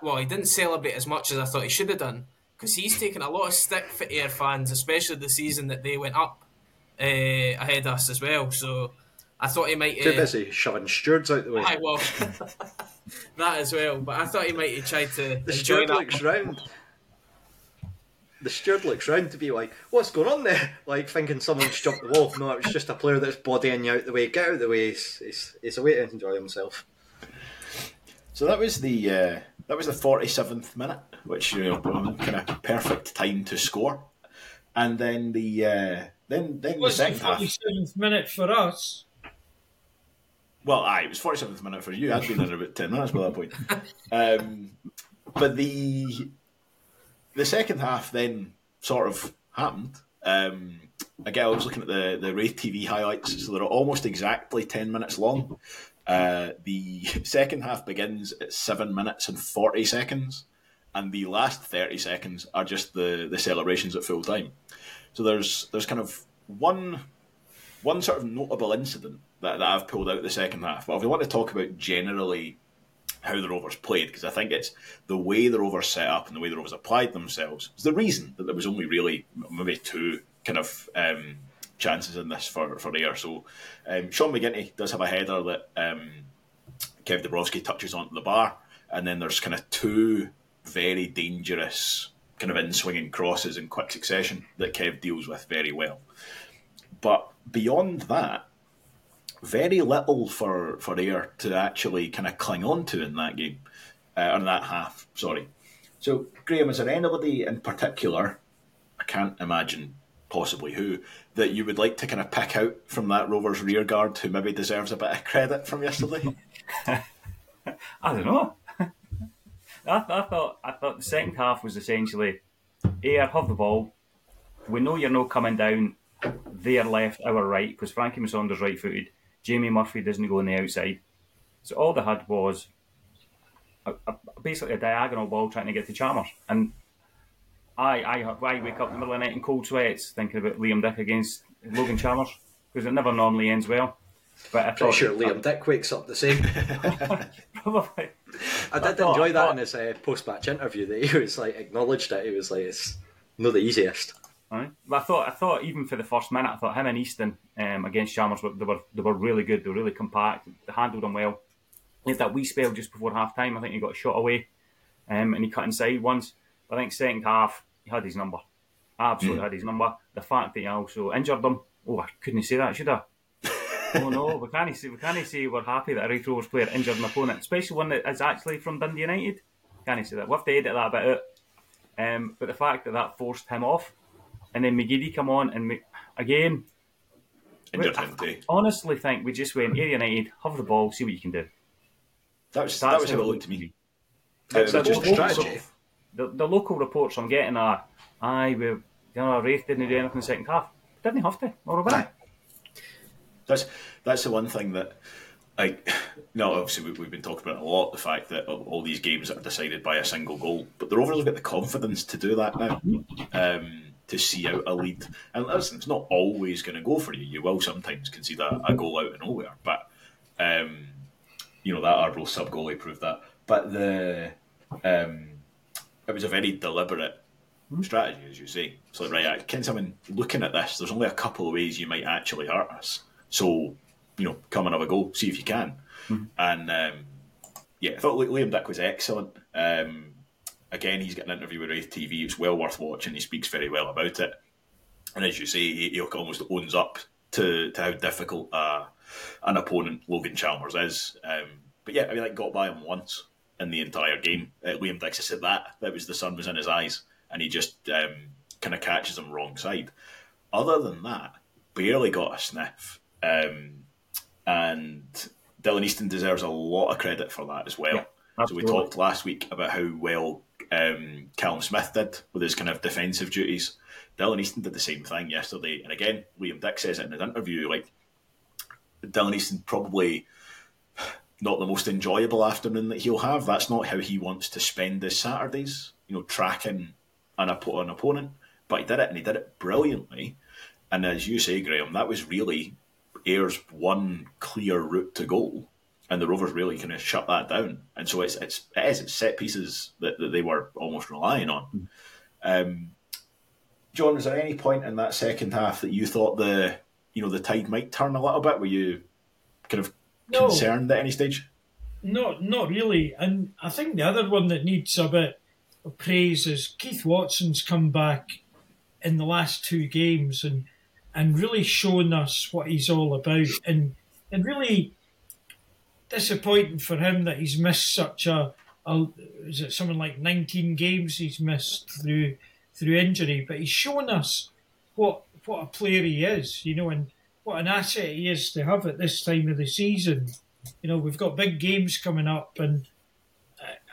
well, he didn't celebrate as much as I thought he should have done, because he's taken a lot of stick for Ayr fans, especially the season that they went up uh, ahead of us as well. So, I thought he might... Too busy uh, shoving stewards out the way. Aye, well, that as well. But I thought he might have tried to... The steward looks round. the steward looks round to be like, what's going on there? Like, thinking someone's jumped the wall. No, it was just a player that's bodying you out the way. Get out of the way. He's, he's, he's away to enjoy himself. So that was the uh, that was the forty-seventh minute, which, you know, kind of perfect time to score. And then the uh, then then the second half. It was the forty-seventh minute for us. Well, aye, it was forty-seventh minute for you. I'd been there about ten minutes by that point. Um, but the the second half then sort of happened. Um, again, I was looking at the the Ray T V highlights, so they're almost exactly ten minutes long. Uh, the second half begins at seven minutes and forty seconds, and the last thirty seconds are just the, the celebrations at full time. So there's there's kind of one one sort of notable incident that, that I've pulled out of the second half. But if we want to talk about generally how the Rovers played, because I think it's the way the Rovers set up and the way the Rovers applied themselves is the reason that there was only really maybe two kind of um, chances in this for, for Ayr. So um, Sean McGinty does have a header that um, Kev Dabrowski touches onto the bar, and then there's kind of two very dangerous kind of in-swinging crosses in quick succession that Kev deals with very well. But beyond that, very little for, for Ayr to actually kind of cling on to in that game, uh, or in that half, sorry. So, Graeme, is there anybody in particular, I can't imagine possibly who, that you would like to kind of pick out from that Rovers rear guard who maybe deserves a bit of credit from yesterday? I don't know. I, th- I thought I thought the second half was essentially, Ayr have the ball, we know you're no coming down, their left, our right, because Frankie Massonder's right-footed, Jamie Murphy doesn't go on the outside. So all they had was a, a, basically a diagonal ball trying to get to Chalmers. And I, I I wake up in the middle of the night in cold sweats thinking about Liam Dick against Logan Chalmers, because it never normally ends well. But I thought, pretty sure Liam uh, Dick wakes up the same. Probably. I did I thought, enjoy that thought, in his uh, post-match interview that he was like acknowledged it. He was like, it's not the easiest. Right. I thought, I thought even for the first minute, I thought him and Easton um, against Chalmers, they were they were really good. They were really compact. They handled him well. He had that wee spell just before half time. I think he got a shot away, um, and he cut inside once. But I think second half he had his number. Absolutely mm. had his number. The fact that he also injured them. Oh, I couldn't say that, should I? Oh no, we can't say we can't say we're happy that a Raith Rovers player injured an opponent, especially one that is actually from Dundee United. Can't say that. We have to edit that bit out. Um, but the fact that that forced him off. And then McGeady come on, and we, again, we, I, I honestly think we just went, Ayr United, have the ball, see what you can do. That was, that was how it looked to me. That was just the strategy. The, the local reports I'm getting are, aye, we, you know, Raith didn't do anything in the second half. Didn't have to, or a bit. That's, that's the one thing that, like, no, obviously we, we've been talking about it a lot, the fact that all these games are decided by a single goal, but the Rovers have got the confidence to do that now. Um... to see out a lead. And listen, it's not always going to go for you. You will sometimes concede a, a goal out of nowhere. But, um, you know, that Arbroath sub-goalie proved that. But the um, it was a very deliberate strategy, as you say. So, right, can someone, looking at this, there's only a couple of ways you might actually hurt us. So, you know, come and have a goal, see if you can. Mm-hmm. And, um, yeah, I thought Liam Dick was excellent. Um Again, he's got an interview with Wraith T V. It's well worth watching. He speaks very well about it. And as you say, he, he almost owns up to, to how difficult uh, an opponent Logan Chalmers is. Um, but yeah, I mean, like, got by him once in the entire game. Uh, Liam Dixon said that. That was the sun was in his eyes. And he just um, kind of catches him wrong side. Other than that, barely got a sniff. Um, and Dylan Easton deserves a lot of credit for that as well. Yeah, absolutely. So we talked last week about how well Um, Callum Smith did with his kind of defensive duties. Dylan Easton did the same thing yesterday, and again, Liam Dick says it in his interview, like, Dylan Easton probably not the most enjoyable afternoon that he'll have. That's not how he wants to spend his Saturdays, you know, tracking an, an opponent, but he did it, and he did it brilliantly. And as you say, Graeme, that was really Ayr's one clear route to goal. And the Rovers really kind of shut that down. And so it's it's it is it's set pieces that, that they were almost relying on. Um, John, was there any point in that second half that you thought the you know the tide might turn a little bit? Were you kind of no, concerned at any stage? No, not really. And I think the other one that needs a bit of praise is Keith Watson's come back in the last two games and and really shown us what he's all about, and and really disappointing for him that he's missed such a, a is it something like nineteen games he's missed through through injury, but he's shown us what what a player he is, you know, and what an asset he is to have at this time of the season. You know, we've got big games coming up, and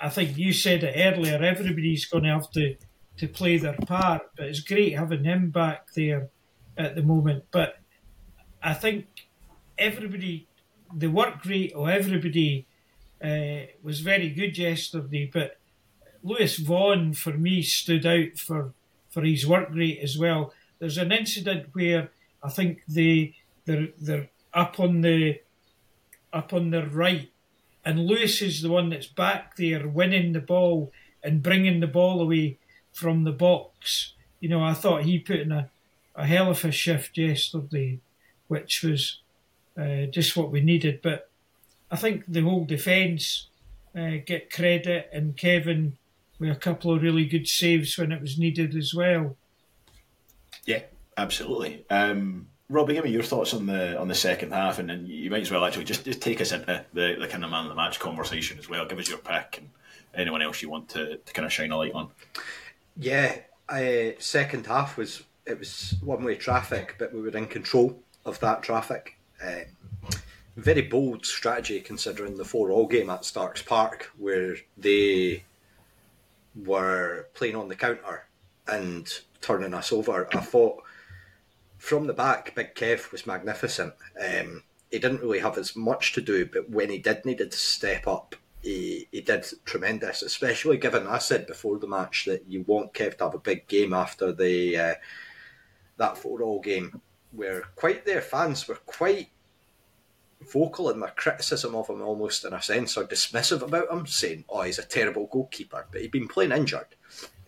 I think you said it earlier, everybody's going to have to, to play their part, but it's great having him back there at the moment. But I think everybody, the work rate of everybody uh, was very good yesterday, but Lewis Vaughan, for me, stood out for, for his work rate as well. There's an incident where I think they, they're, they're up on the up on their right, and Lewis is the one that's back there winning the ball and bringing the ball away from the box. You know, I thought he put in a, a hell of a shift yesterday, which was uh, just what we needed. But I think the whole defence uh, get credit, and Kevin with a couple of really good saves when it was needed as well. Yeah, absolutely. Um... Robbie, give me your thoughts on the on the second half, and then you might as well actually just, just take us into the, the kind of man of the match conversation as well. Give us your pick and anyone else you want to, to kind of shine a light on. Yeah, I, second half was it was one way traffic, but we were in control of that traffic. Uh, very bold strategy considering the four all game at Starks Park, where they were playing on the counter and turning us over. I thought, from the back, Big Kev was magnificent. Um, he didn't really have as much to do, but when he did needed to step up, he, he did tremendous, especially given, I said before the match, that you want Kev to have a big game after the uh, that four all game, where quite their fans were quite vocal in their criticism of him almost, in a sense, or dismissive about him, saying, oh, he's a terrible goalkeeper, but he'd been playing injured.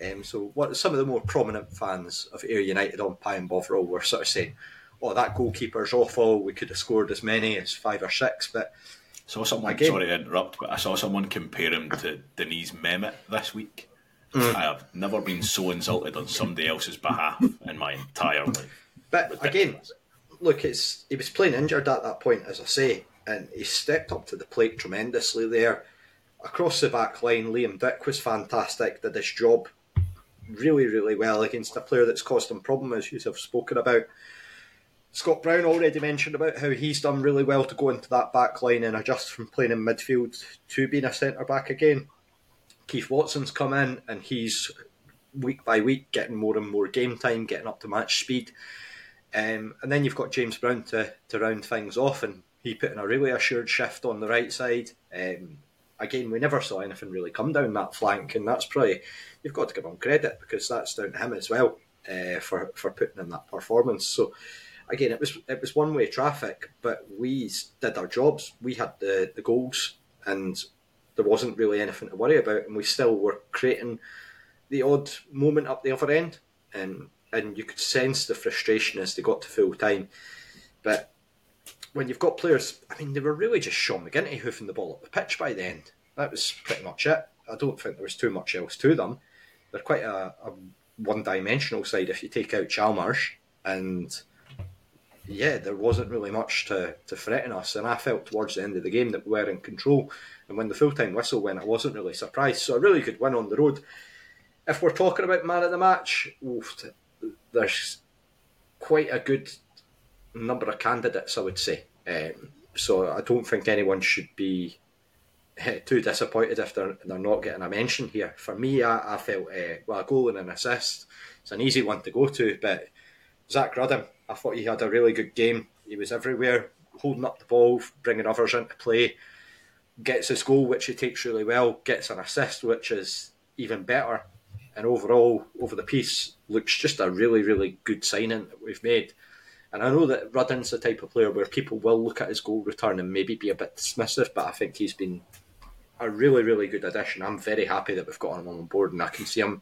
Um, so what some of the more prominent fans of Ayr United on Pye and Bovril were sort of saying, oh, that goalkeeper's awful, we could have scored as many as five or six. But I saw someone, again, sorry to interrupt, but I saw someone compare him to Denise Mehmet this week. Mm. I have never been so insulted on somebody else's behalf in my entire life. But ridiculous. Again, look, it's he was playing injured at that point, as I say, and he stepped up to the plate tremendously there. Across the back line, Liam Dick was fantastic, did his job really, really well against a player that's caused him problems, as you have spoken about. Scott Brown already mentioned about how he's done really well to go into that back line and adjust from playing in midfield to being a centre-back again. Keith Watson's come in and he's, week by week, getting more and more game time, getting up to match speed. Um, and then you've got James Brown to, to round things off, and he put in a really assured shift on the right side. Um, Again, we never saw anything really come down that flank, and that's probably, you've got to give him credit, because that's down to him as well uh, for, for putting in that performance. So, again, it was it was one-way traffic, but we did our jobs. We had the, the goals, and there wasn't really anything to worry about, and we still were creating the odd moment up the other end, and, and you could sense the frustration as they got to full-time. But when you've got players, I mean, they were really just Sean McGinty hoofing the ball up the pitch by the end. That was pretty much it. I don't think there was too much else to them. They're quite a, a one-dimensional side if you take out Chalmers. And, yeah, there wasn't really much to, to threaten us. And I felt towards the end of the game that we were in control. And when the full-time whistle went, I wasn't really surprised. So a really good win on the road. If we're talking about man of the match, oof, there's quite a good number of candidates, I would say. Um, so I don't think anyone should be too disappointed if they're, they're not getting a mention here. For me, I, I felt, uh, well, a goal and an assist, it's an easy one to go to, but Zach Rudden, I thought he had a really good game. He was everywhere, holding up the ball, bringing others into play, gets his goal, which he takes really well, gets an assist, which is even better. And overall, over the piece, looks just a really, really good signing that we've made. And I know that Rudden's the type of player where people will look at his goal return and maybe be a bit dismissive, but I think he's been a really, really good addition. I'm very happy that we've got him on board, and I can see him,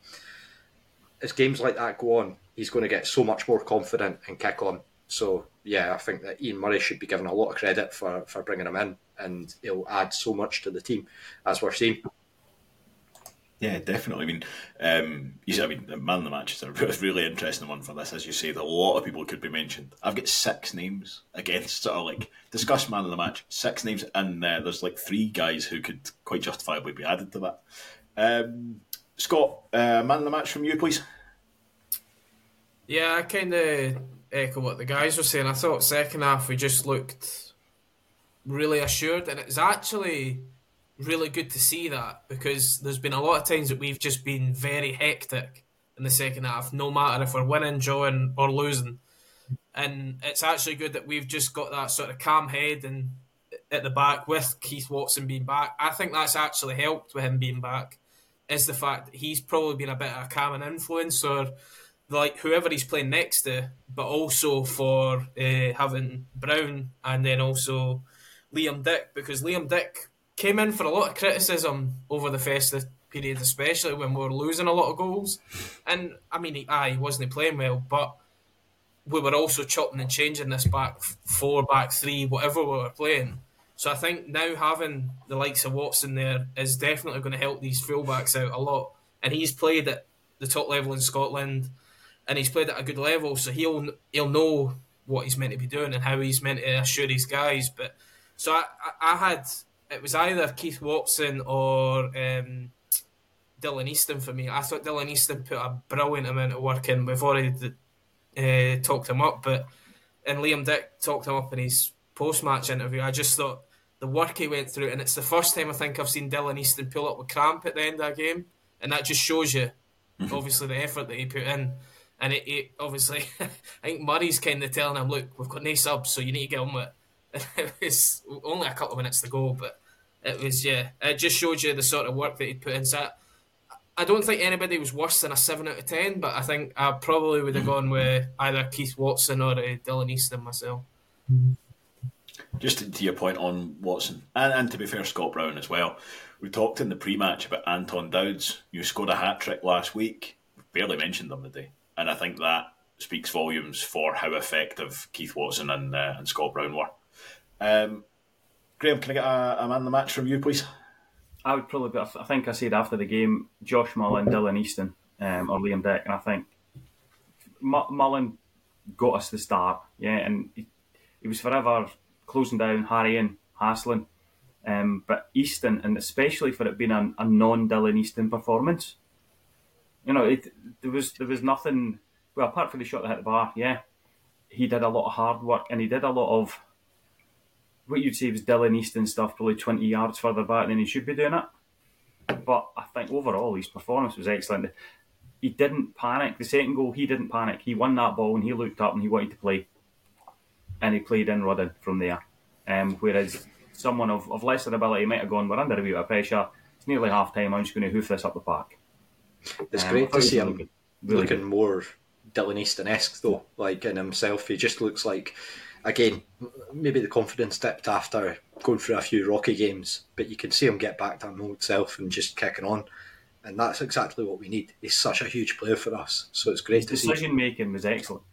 as games like that go on, he's going to get so much more confident and kick on. So, yeah, I think that Ian Murray should be given a lot of credit for, for bringing him in, and he'll add so much to the team, as we're seeing. Yeah, definitely. I mean, um, you see, I mean, the man of the match is a really interesting one for this, as you say. That a lot of people could be mentioned. I've got six names against sort of like discuss man of the match. Six names, and uh, there's like three guys who could quite justifiably be added to that. Um, Scott, uh, man of the match from you, please. Yeah, I kind of echo what the guys were saying. I thought second half we just looked really assured, and it's actually really good to see that, because there's been a lot of times that we've just been very hectic in the second half, no matter if we're winning, drawing or losing. And it's actually good that we've just got that sort of calm head and at the back with Keith Watson being back. I think that's actually helped with him being back, is the fact that he's probably been a bit of a calming influence, or like whoever he's playing next to, but also for uh, having Brown and then also Liam Dick, because Liam Dick came in for a lot of criticism over the festive period, especially when we were losing a lot of goals. And, I mean, he, aye, he wasn't playing well, but we were also chopping and changing this back four, back three, whatever we were playing. So I think now having the likes of Watson there is definitely going to help these fullbacks out a lot. And he's played at the top level in Scotland, and he's played at a good level, so he'll he'll know what he's meant to be doing and how he's meant to assure his guys. But so I, I, I had... It was either Keith Watson or um, Dylan Easton for me. I thought Dylan Easton put a brilliant amount of work in. We've already uh, talked him up, but and Liam Dick talked him up in his post-match interview. I just thought the work he went through, and it's the first time I think I've seen Dylan Easton pull up with cramp at the end of a game, and that just shows you, obviously, the effort that he put in. And it, it obviously, I think Murray's kind of telling him, look, we've got no subs, so you need to get on with it. It was only a couple of minutes to go, but it was, yeah, it just showed you the sort of work that he'd put in. So I, I don't think anybody was worse than a seven out of ten, but I think I probably would have gone with either Keith Watson or uh, Dylan Easton myself. Just to, to your point on Watson, and, and to be fair, Scott Brown as well. We talked in the pre-match about Anton Dowds, who scored a hat-trick last week. Barely mentioned him today, and I think that speaks volumes for how effective Keith Watson and, uh, and Scott Brown were. Um, Graeme, can I get a, a man of the match from you, please? I would probably, be, I think I said after the game, Josh Mullin, Dylan Easton, um, or Liam Dick, and I think M- Mullin got us the start, yeah, and he, he was forever closing down, harrying, hassling, um, but Easton, and especially for it being a, a non-Dylan Easton performance, you know, it, there was there was nothing, well, apart from the shot that hit the bar, yeah, he did a lot of hard work, and he did a lot of what you'd say was Dylan Easton stuff, probably twenty yards further back than he should be doing it. But I think overall his performance was excellent. He didn't panic. The second goal, he didn't panic. He won that ball and he looked up and he wanted to play. And he played in Rudden from there. Um, whereas someone of, of lesser ability might have gone, we're under a wee bit of pressure. It's nearly half time. I'm just going to hoof this up the park. It's um, great to see him looking, really looking more Dylan Easton-esque though. Like in himself, he just looks like... Again, maybe the confidence dipped after going through a few rocky games, but you can see him get back to his old self and just kicking on. And that's exactly what we need. He's such a huge player for us, so it's great to see. Decision making was excellent.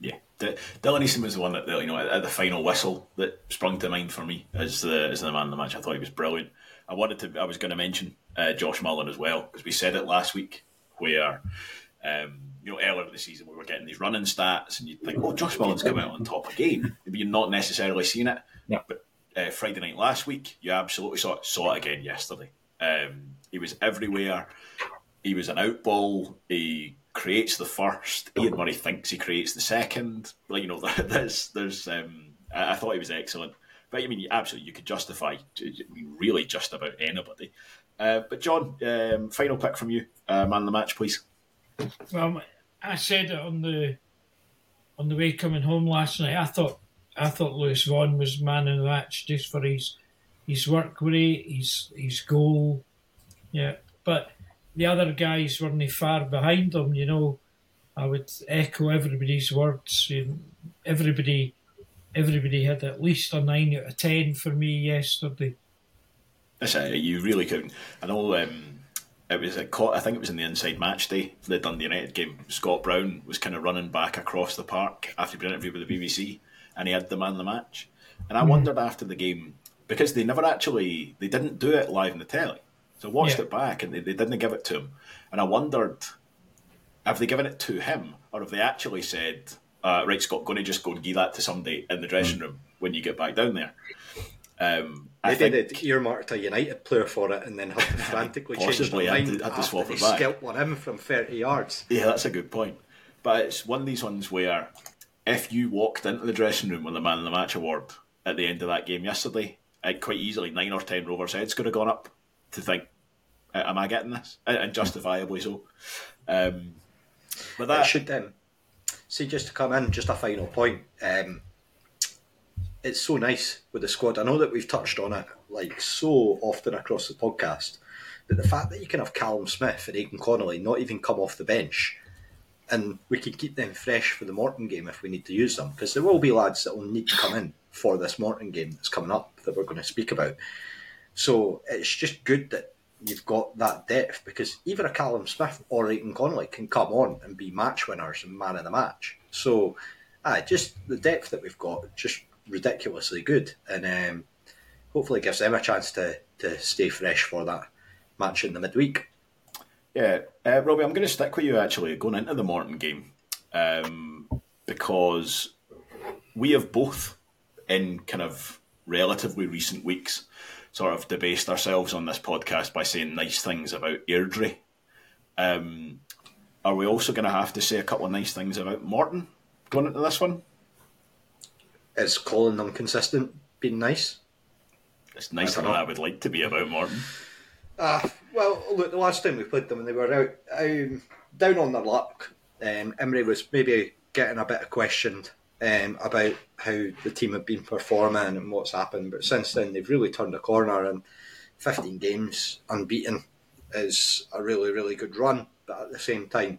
Yeah, D- Dylan Easton was the one that, you know, at the final whistle that sprung to mind for me as the as the man of the match. I thought he was brilliant. I wanted to, I was going to mention uh, Josh Mullin as well, because we said it last week where. Um, You know, earlier in the season we were getting these running stats and you'd think, oh, Josh Mullin's come out on top again. Maybe you're not necessarily seeing it. Yeah. But uh, Friday night last week, you absolutely saw it. Saw it again yesterday. Um, he was everywhere. He was an outball. He creates the first. Ian Murray thinks he creates the second. Like, you know, there's, there's, um, I, I thought he was excellent. But, I mean, absolutely, you could justify really just about anybody. Uh, but, John, um, final pick from you. Uh, man of the match, please. Well, I said it on the on the way coming home last night. I thought I thought Lewis Vaughan was man of the match just for his his work rate, his his goal, yeah. But the other guys weren't far behind him. You know, I would echo everybody's words. Everybody, everybody had at least a nine out of ten for me yesterday. That's it. You really couldn't. I know. Um... It was a, I think it was in the Inside Match Day for the Dundee United game. Scott Brown was kind of running back across the park after being interviewed with the B B C, and he had the man of the match. And I mm. wondered after the game, because they never actually, they didn't do it live on the telly. So I watched yeah. it back, and they, they didn't give it to him. And I wondered, have they given it to him, or have they actually said, uh, right, Scott, going to just go and give that to somebody in the dressing room when you get back down there? Um, I Maybe think they'd earmarked a United player for it and then had to frantically change their mind had to, had to swap it back. Skilt one in from thirty yards. Yeah, that's a good point. But it's one of these ones where if you walked into the dressing room with the Man of the Match award at the end of that game yesterday, it quite easily nine or ten Rovers heads could have gone up to think, am I getting this? And justifiably so. Um, but that it should um, see, just to come in, just a final point. Um, it's so nice with the squad. I know that we've touched on it like so often across the podcast, but the fact that you can have Callum Smith and Aidan Connolly not even come off the bench, and we can keep them fresh for the Morton game if we need to use them, because there will be lads that will need to come in for this Morton game that's coming up that we're going to speak about. So it's just good that you've got that depth, because either a Callum Smith or Aidan Connolly can come on and be match winners and man of the match. So aye, just the depth that we've got, just ridiculously good, and um, hopefully gives them a chance to, to stay fresh for that match in the midweek. Yeah, uh, Robbie, I'm going to stick with you actually going into the Morton game, um, because we have both in kind of relatively recent weeks sort of debased ourselves on this podcast by saying nice things about Airdrie. Um, are we also going to have to say a couple of nice things about Morton going into this one? It's calling them consistent, being nice. It's nicer than I would like to be about Morton. Uh, well, look, the last time we played them, they were out um, down on their luck. Um, Imrie was maybe getting a bit of questioned um, about how the team had been performing and what's happened, but since then they've really turned a corner, and fifteen games unbeaten is a really, really good run. But at the same time,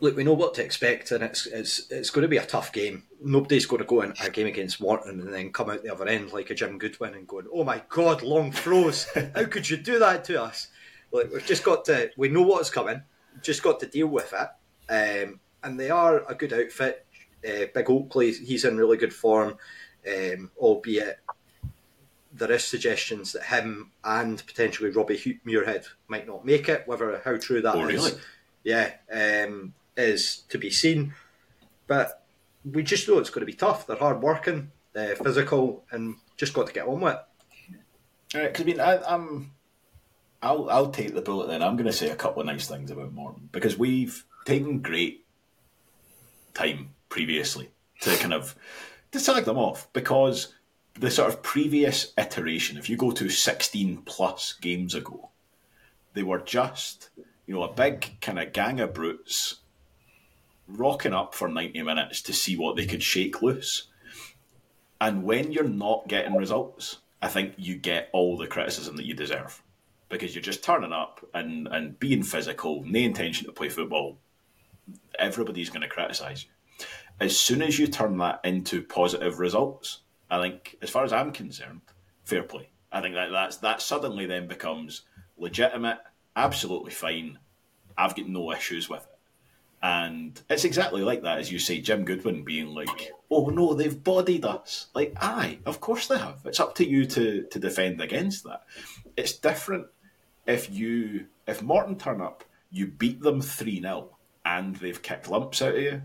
look, we know what to expect, and it's it's it's going to be a tough game. Nobody's going to go in a game against Morton and then come out the other end like a Jim Goodwin and going, oh my God, long throws. How could you do that to us? Like, we've just got to, we know what's coming, just got to deal with it. Um, and they are a good outfit. Uh, Big Oak plays, he's in really good form, um, albeit there is suggestions that him and potentially Robbie Muirhead might not make it, whether how true that oh, is. Really? Yeah, um, is to be seen, but we just know it's going to be tough. They're hard working, they're physical, and just got to get on with it. All right, because I mean, I, I'm, I'll I'll take the bullet then. I'm going to say a couple of nice things about Morton, because we've taken great time previously to kind of to slag them off, because the sort of previous iteration, if you go to sixteen plus games ago, they were just, you know, a big kind of gang of brutes rocking up for ninety minutes to see what they could shake loose. And when you're not getting results, I think you get all the criticism that you deserve, because you're just turning up and, and being physical, no intention to play football. Everybody's going to criticise you. As soon as you turn that into positive results, I think, as far as I'm concerned, fair play. I think that that's, that suddenly then becomes legitimate, absolutely fine. I've got no issues with it. And it's exactly like that, as you say, Jim Goodwin being like, oh no, they've bodied us. Like, aye, of course they have. It's up to you to, to defend against that. It's different if you, if Morton turn up, you beat them three nil and they've kicked lumps out of you.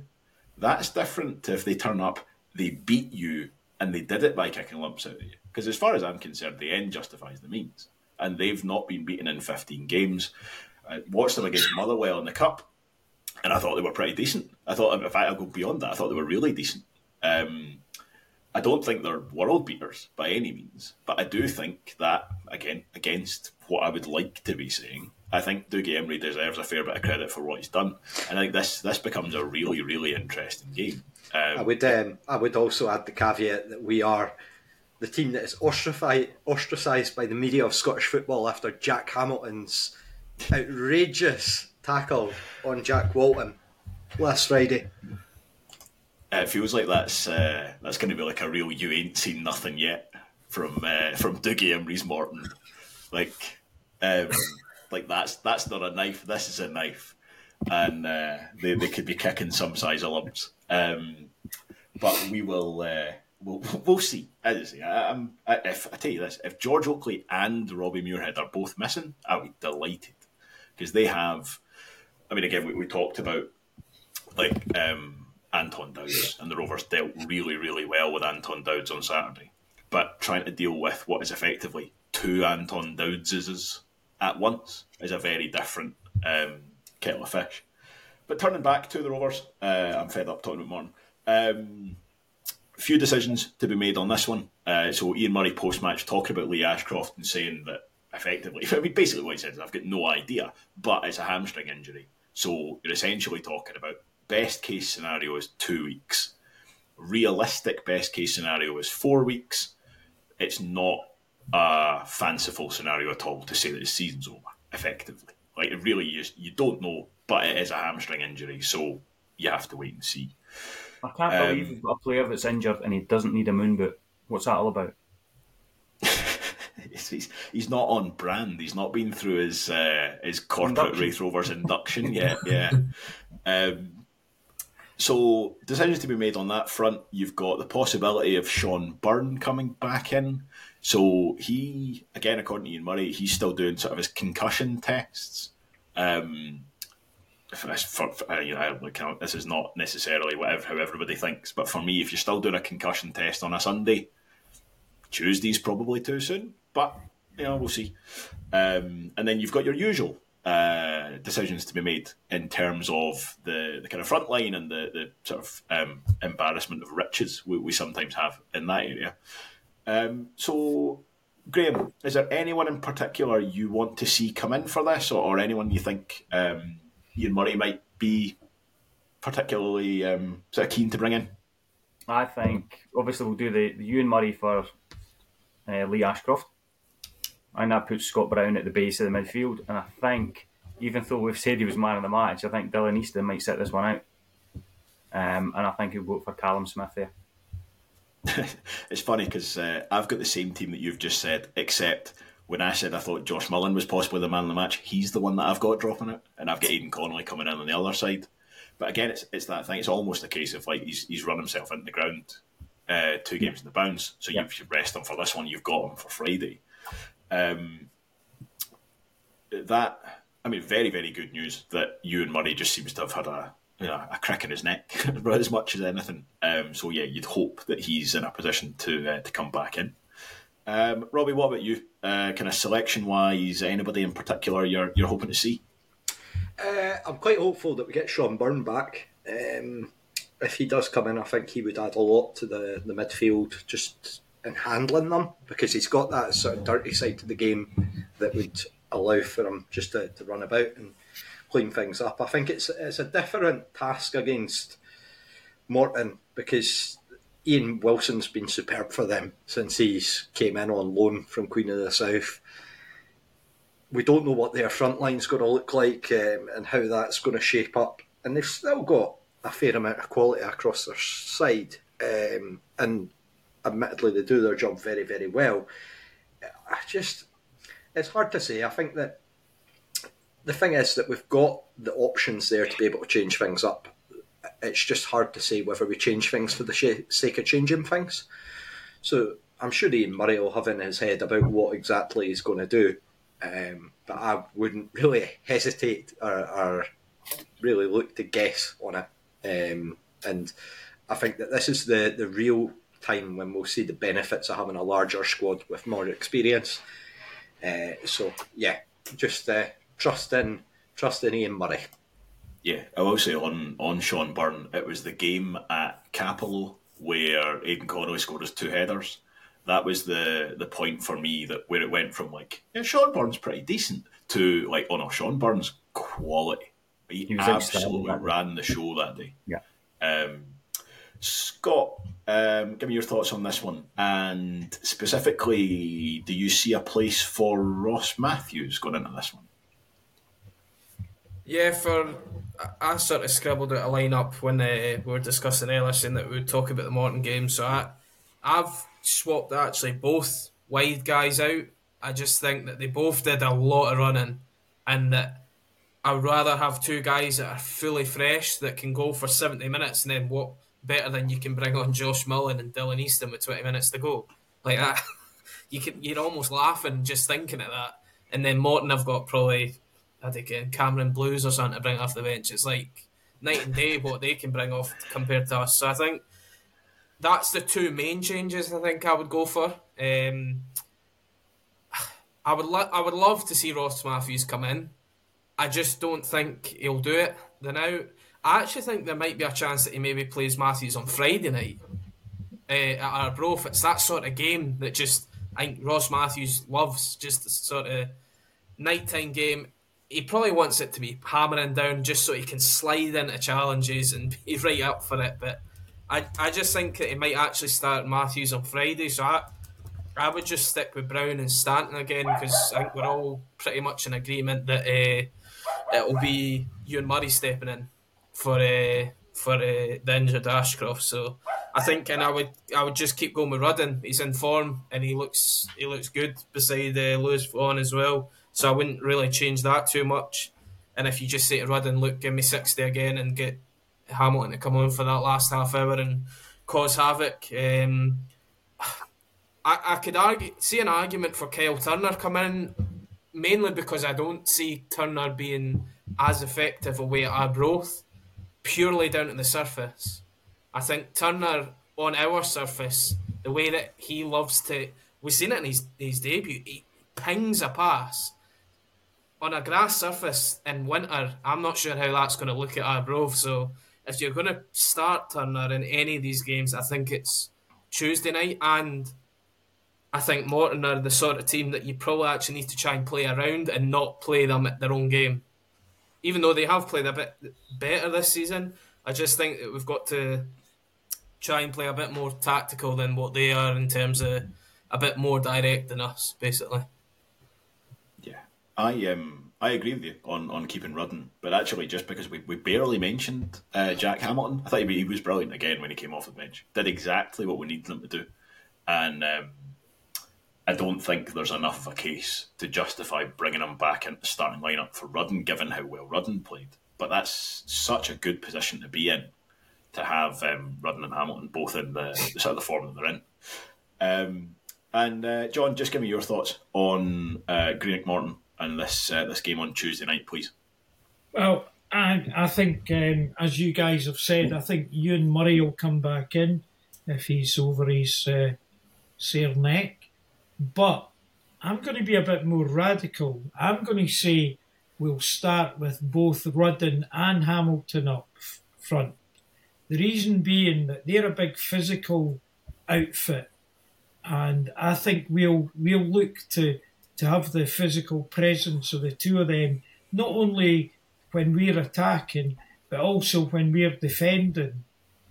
That's different to if they turn up, they beat you and they did it by kicking lumps out of you. Because as far as I'm concerned, the end justifies the means. And they've not been beaten in fifteen games. I watched them against Motherwell in the Cup, and I thought they were pretty decent. I thought, in fact, I'll go beyond that. I thought they were really decent. Um, I don't think they're world beaters by any means, but I do think that, again, against what I would like to be saying, I think Dougie Emery deserves a fair bit of credit for what he's done. And I think this this becomes a really, really interesting game. Um, I would um, I would also add the caveat that we are the team that is ostracised by the media of Scottish football after Jack Hamilton's outrageous tackle on Jack Walton last Friday. It feels like that's uh, that's going to be like a real "you ain't seen nothing yet" from uh, from Dougie Emery's Morton. Like, um, like that's that's not a knife. This is a knife, and uh, they they could be kicking some size of lumps. Um, but we will. Uh, we'll, we'll see. As I say, I, I'm, I, if, I tell you this, if George Oakley and Robbie Muirhead are both missing, I'll be delighted, because they have. I mean, again, we, we talked about like um, Anton Dowds, and the Rovers dealt really, really well with Anton Dowds on Saturday, but trying to deal with what is effectively two Anton Dowdses at once is a very different um, kettle of fish. But turning back to the Rovers, uh, I'm fed up talking about Martin. Um, few decisions to be made on this one. Uh, so Ian Murray post-match talking about Lee Ashcroft and saying that effectively, I mean, basically what he said is, I've got no idea, but it's a hamstring injury. So you're essentially talking about best case scenario is two weeks. Realistic best case scenario is four weeks. It's not a fanciful scenario at all to say that the season's over, effectively. Like, it really is, you don't know, but it is a hamstring injury, so you have to wait and see. I can't um, believe you've got a player that's injured and he doesn't need a moon boot. What's that all about? He's, he's not on brand. He's not been through his uh, his corporate Wraith Rovers induction yet. Yeah. Um, so decisions to be made on that front. You've got the possibility of Sean Byrne coming back in. So he, again, according to Ian Murray, he's still doing sort of his concussion tests. Um, for, for, you know, I this is not necessarily whatever how everybody thinks, but for me, if you're still doing a concussion test on a Sunday, Tuesday's probably too soon. But, you know, we'll see. Um, and then you've got your usual uh, decisions to be made in terms of the, the kind of front line and the, the sort of um, embarrassment of riches we, we sometimes have in that area. Um, so, Graeme, is there anyone in particular you want to see come in for this, or, or anyone you think um, Ian Murray might be particularly um, sort of keen to bring in? I think, obviously, we'll do the, the Ewan Murray for uh, Lee Ashcroft. And that puts Scott Brown at the base of the midfield. And I think, even though we've said he was man of the match, I think Dylan Easton might sit this one out. Um, and I think he'll vote for Callum Smith there. It's funny, because uh, I've got the same team that you've just said, except when I said I thought Josh Mullin was possibly the man of the match, he's the one that I've got dropping it. And I've got Aidan Connolly coming in on the other side. But again, it's it's that thing. It's almost a case of, like, he's, he's run himself into the ground uh, two games in the bounds. So yeah. you, you rest him for this one, you've got him for Friday. Um, that I mean, very, very good news that Ewan Murray just seems to have had a you know, a crack in his neck as much as anything. Um, so yeah, you'd hope that he's in a position to uh, to come back in. Um, Robbie, what about you? Uh, kind of selection wise, anybody in particular you're you're hoping to see? Uh, I'm quite hopeful that we get Sean Byrne back. Um, if he does come in, I think he would add a lot to the the midfield. Just. And handling them, because he's got that sort of dirty side to the game that would allow for him just to, to run about and clean things up. I think it's it's a different task against Morton, because Ian Wilson's been superb for them since he's came in on loan from Queen of the South. We don't know what their front line's going to look like um, and how that's going to shape up, and they've still got a fair amount of quality across their side, um, and admittedly, they do their job very, very well. I just, it's hard to say. I think that the thing is that we've got the options there to be able to change things up. It's just hard to say whether we change things for the sake of changing things. So I'm sure Ian Murray will have in his head about what exactly he's going to do. Um, but I wouldn't really hesitate or, or really look to guess on it. Um, and I think that this is the, the real time when we'll see the benefits of having a larger squad with more experience. Uh, so, yeah, just uh, trust in trust in Ian Murray. Yeah, I will say on, on Sean Byrne, it was the game at Capello where Aidan Connolly scored his two headers. That was the, the point for me that where it went from, like, yeah, Sean Byrne's pretty decent to, like, oh no, Sean Byrne's quality. He, he absolutely ran the show that day. Yeah. Um, Scott, um, give me your thoughts on this one, and specifically, do you see a place for Ross Matthews going into this one? Yeah, for I sort of scribbled out a lineup when uh, we were discussing earlier, saying that we would talk about the Morton game. So I, I've swapped actually both wide guys out. I just think that they both did a lot of running, and that I'd rather have two guys that are fully fresh that can go for seventy minutes and then what. better than you can bring on Josh Mullin and Dylan Easton with twenty minutes to go. Like that, you can, you're almost laughing just thinking at that. And then Morton have got probably, I think, Cameron Blues or something to bring off the bench. It's like night and day what they can bring off compared to us. So I think that's the two main changes I think I would go for. Um, I would lo- I would love to see Ross Matthews come in. I just don't think he'll do it. The now, I actually think there might be a chance that he maybe plays Matthews on Friday night uh, at Arbroath. If it's that sort of game that just I think Ross Matthews loves, just the sort of nighttime game. He probably wants it to be hammering down just so he can slide into challenges and be right up for it. But I, I just think that he might actually start Matthews on Friday. So I, I would just stick with Brown and Stanton again, because I think we're all pretty much in agreement that uh, it'll be Ewan Murray stepping in for uh, for uh, the injured Ashcroft. So I think, and I would I would just keep going with Rudden. He's in form and he looks he looks good beside uh, Lewis Vaughan as well. So I wouldn't really change that too much. And if you just say to Rudden, look, give me sixty again and get Hamilton to come on for that last half hour and cause havoc. Um, I, I could argue, see an argument for Kyle Turner coming in, mainly because I don't see Turner being as effective away at Arbroath, purely down to the surface. I think Turner, on our surface, the way that he loves to... We've seen it in his, his debut. He pings a pass. On a grass surface in winter, I'm not sure how that's going to look at Arbroath. So if you're going to start Turner in any of these games, I think it's Tuesday night, and I think Morton are the sort of team that you probably actually need to try and play around and not play them at their own game. Even though they have played a bit better this season, I just think that we've got to try and play a bit more tactical than what they are in terms of a bit more direct than us, basically. I um I agree with you on, on keeping Rudden, but actually just because we, we barely mentioned uh, Jack Hamilton, I thought he, he was brilliant again when he came off the bench. Did exactly what we needed him to do, and um, I don't think there's enough of a case to justify bringing him back into the starting lineup for Rudden, given how well Rudden played. But that's such a good position to be in, to have um, Rudden and Hamilton both in the, the sort of the form that they're in. Um, and uh, John, just give me your thoughts on uh, Greenock Morton and this uh, this game on Tuesday night, please. Well, I I think, um, as you guys have said, I think Ewan Murray will come back in if he's over his uh, sore neck. But I'm going to be a bit more radical. I'm going to say we'll start with both Rudden and Hamilton up f- front. The reason being that they're a big physical outfit, and I think we'll we'll look to... to have the physical presence of the two of them, not only when we're attacking, but also when we're defending.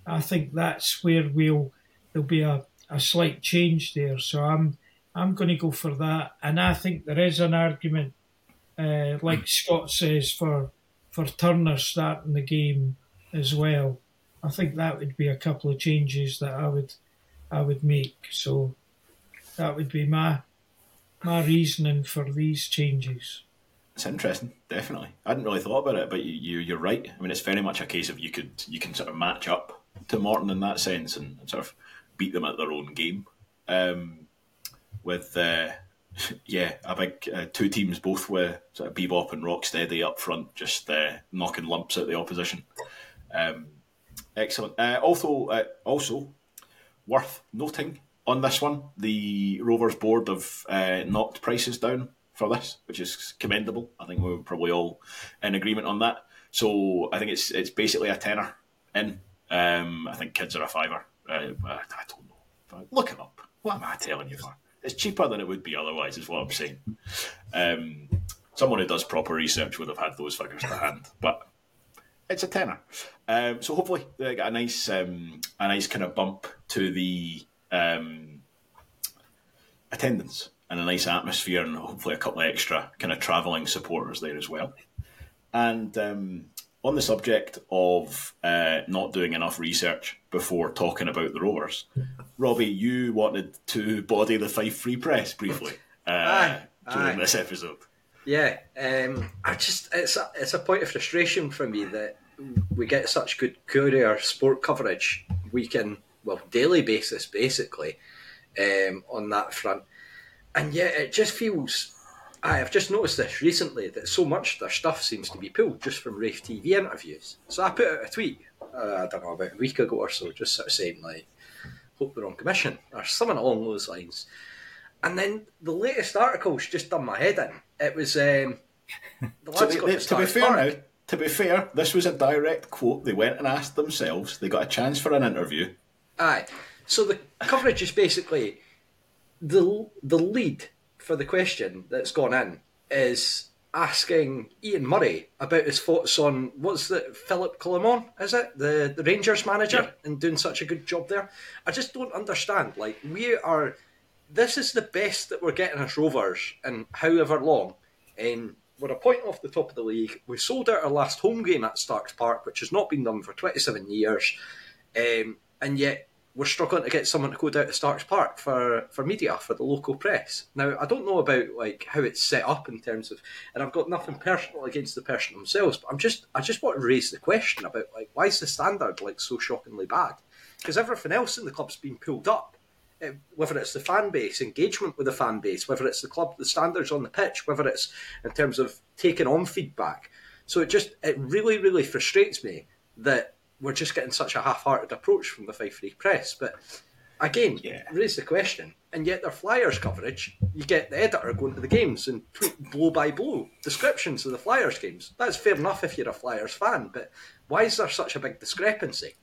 I think that's where we'll there'll be a, a slight change there. So I'm I'm going to go for that. And I think there is an argument, uh, like Scott says, for for Turner starting the game as well. I think that would be a couple of changes that I would I would make. So that would be my... my reasoning for these changes. It's interesting, definitely. I hadn't really thought about it, but you, you, you're right. I mean, it's very much a case of you could you can sort of match up to Morton in that sense and, and sort of beat them at their own game. Um, with, uh, yeah, a big uh, two teams, both with sort of Bebop and Rocksteady up front, just uh, knocking lumps out the opposition. Um, excellent. Uh, also, uh, also, worth noting, on this one, the Rovers board have uh, knocked prices down for this, which is commendable. I think we were probably all in agreement on that. So I think it's it's basically a tenner in. Um, I think kids are a fiver. Uh, I don't know. But look it up. What am I telling you for? It's cheaper than it would be otherwise, is what I'm saying. Um, someone who does proper research would have had those figures to hand, but it's a tenner. Um, so hopefully they get a nice, um, a nice kind of bump to the... Um, attendance and a nice atmosphere, and hopefully a couple of extra kind of travelling supporters there as well. And um, on the subject of uh, not doing enough research before talking about the Rovers, Robbie, you wanted to body the Fife Free Press briefly uh, aye, during aye. this episode. Yeah, um, I just it's a, it's a point of frustration for me that we get such good courier sport coverage week in, well, daily basis, basically, um, on that front. And yet it just feels... I have just noticed this recently, that so much of their stuff seems to be pulled just from Rafe T V interviews. So I put out a tweet, uh, I don't know, about a week ago or so, just sort of saying, like, hope they're on commission, or something along those lines. And then the latest article's just done my head in. It was... Um, the lads so they, got they, to, to be fair Park. now, to be fair, this was a direct quote. They went and asked themselves. They got a chance for an interview. Aye. So the coverage is basically... The, the lead... for the question that's gone in is asking Ian Murray about his thoughts on what's the Philip Colomon, is it the, the Rangers manager, yeah. and doing such a good job there. I just don't understand. Like, we are, this is the best that we're getting as Rovers in however long. Um, we're a point off the top of the league. We sold out our last home game at Starks Park, which has not been done for twenty-seven years, um, and yet. We're struggling to get someone to go down to Starks Park for, for media, for the local press. Now, I don't know about like how it's set up in terms of, and I've got nothing personal against the person themselves, but I'm just I just want to raise the question about like why is the standard like so shockingly bad? Because everything else in the club's been pulled up, whether it's the fan base, engagement with the fan base, whether it's the club, the standards on the pitch, whether it's in terms of taking on feedback. So it just it really really frustrates me that. We're just getting such a half-hearted approach from the Fife Free Press. But again, yeah. raise the question. And yet their Flyers coverage, you get the editor going to the games and tweet blow-by-blow descriptions of the Flyers games. That's fair enough if you're a Flyers fan, but why is there such a big discrepancy?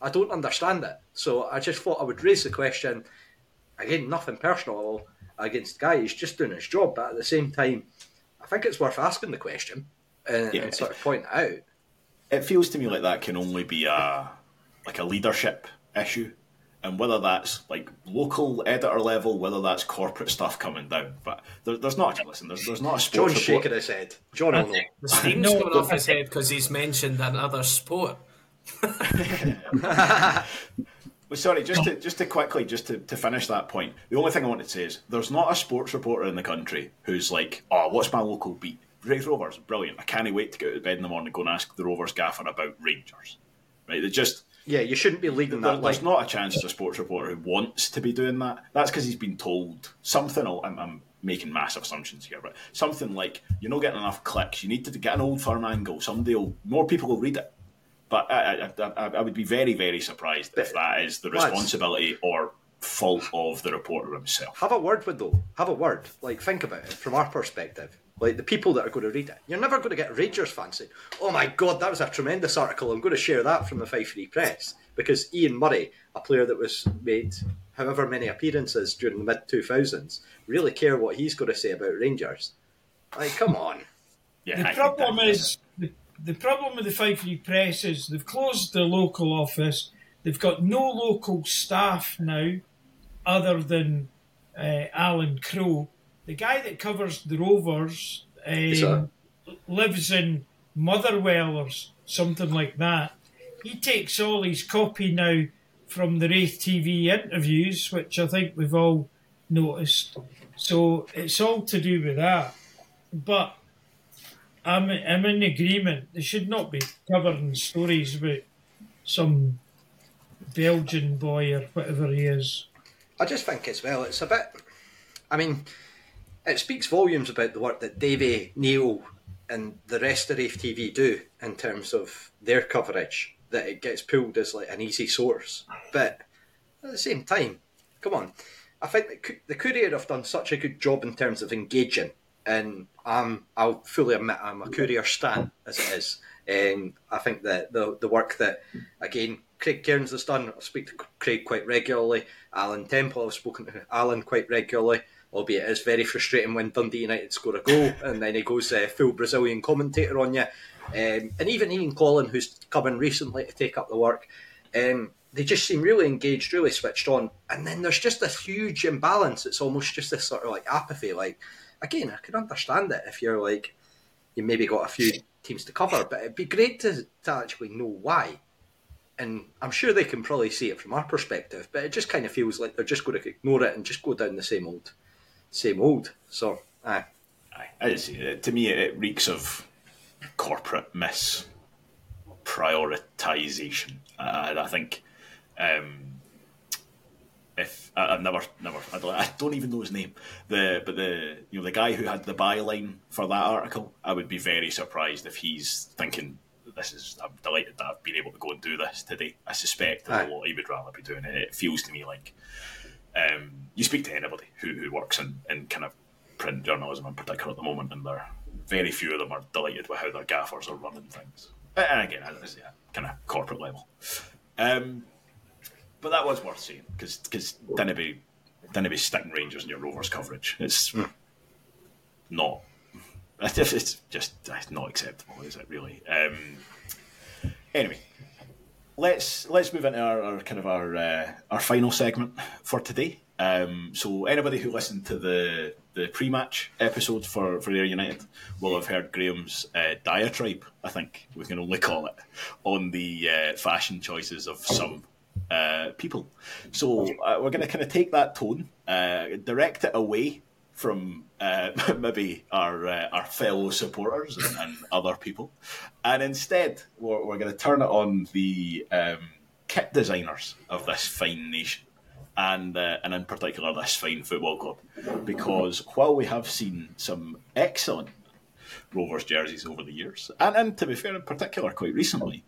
I don't understand it. So I just thought I would raise the question. Again, nothing personal against the guy. He's just doing his job. But at the same time, I think it's worth asking the question and, yeah. and sort of pointing it out. It feels to me like that can only be a like a leadership issue, and whether that's like local editor level, whether that's corporate stuff coming down. But there, there's not listen. There's, there's not a sports John shaking his head. John, I think the steam's no, coming off his head because he's mentioned another sport. Well, sorry, just to just to quickly just to, to finish that point. The only thing I wanted to say is there's not a sports reporter in the country who's like, oh, what's my local beat? Rovers, brilliant. I can't wait to get out of bed in the morning and go and ask the Rovers gaffer about Rangers. Right? They just yeah, you shouldn't be leading that. There, there's not a chance there's a sports reporter who wants to be doing that. That's because he's been told something. I'm, I'm making massive assumptions here, but something like you're not getting enough clicks. You need to get an Old Firm angle. Someday will, more people will read it. But I, I, I, I would be very, very surprised if that is the responsibility or fault of the reporter himself. Have a word with though. Have a word. Like think about it from our perspective. Like, the people that are going to read it. You're never going to get a Rangers fan saying, oh my God, that was a tremendous article. I'm going to share that from the Fife Free Press. Because Ian Murray, a player that was made however many appearances during the mid two thousands, really care what he's going to say about Rangers. Like, come on. Yeah, the problem is, the, the problem with the Fife Free Press is they've closed the local office. They've got no local staff now other than uh, Alan Crowe. The guy that covers the Rovers um, lives in Motherwell or something like that. He takes all his copy now from the Wraith T V interviews, which I think we've all noticed. So it's all to do with that. But I'm, I'm in agreement. They should not be covering stories about some Belgian boy or whatever he is. I just think as well, it's a bit... I mean... It speaks volumes about the work that Davey, Neil and the rest of Rafe T V do in terms of their coverage, that it gets pulled as like an easy source. But at the same time, come on. I think that the Courier have done such a good job in terms of engaging, and I'm, I'll fully admit I'm a Courier stan as it is. And I think that the, the work that, again, Craig Cairns has done, I speak to Craig quite regularly, Alan Temple, I've spoken to Alan quite regularly, albeit it's very frustrating when Dundee United score a goal and then he goes uh, full Brazilian commentator on you. Um, and even Ian Collin, who's come in recently to take up the work, um, they just seem really engaged, really switched on. And then there's just this huge imbalance. It's almost just this sort of like apathy. Like, again, I can understand it if you're like, you maybe got a few teams to cover, but it'd be great to, to actually know why. And I'm sure they can probably see it from our perspective, but it just kind of feels like they're just going to ignore it and just go down the same old... Same old, so aye. aye. I just, to me, it reeks of corporate misprioritisation. Uh, I think Um, if I, I've never, never, I don't, I don't even know his name. The but the you know the guy who had the byline for that article, I would be very surprised if he's thinking, this is, I'm delighted that I've been able to go and do this today. I suspect that a lot he would rather be doing it. It feels to me like um, you speak to anybody who, who works in, in kind of print journalism in particular at the moment, and there very few of them are delighted with how their gaffers are running things. And again, that's yeah, kind of corporate level. Um, but that was worth saying, because because didn't be didn't be sticking Rangers in your Rovers coverage. It's not. It's just it's not acceptable, is it really? Um, anyway, let's let's move into our, our kind of our uh, our final segment for today. Um, so anybody who listened to the the pre-match episode for for Ayr United will have heard Graham's uh, diatribe. I think we can only call it on the uh, fashion choices of some uh, people. So uh, we're going to kind of take that tone, uh, direct it away from uh, maybe our uh, our fellow supporters and, and other people, and instead we're, we're going to turn it on the um, kit designers of this fine nation, and uh, and in particular this fine football club, because while we have seen some excellent Rovers jerseys over the years, and, and to be fair in particular quite recently,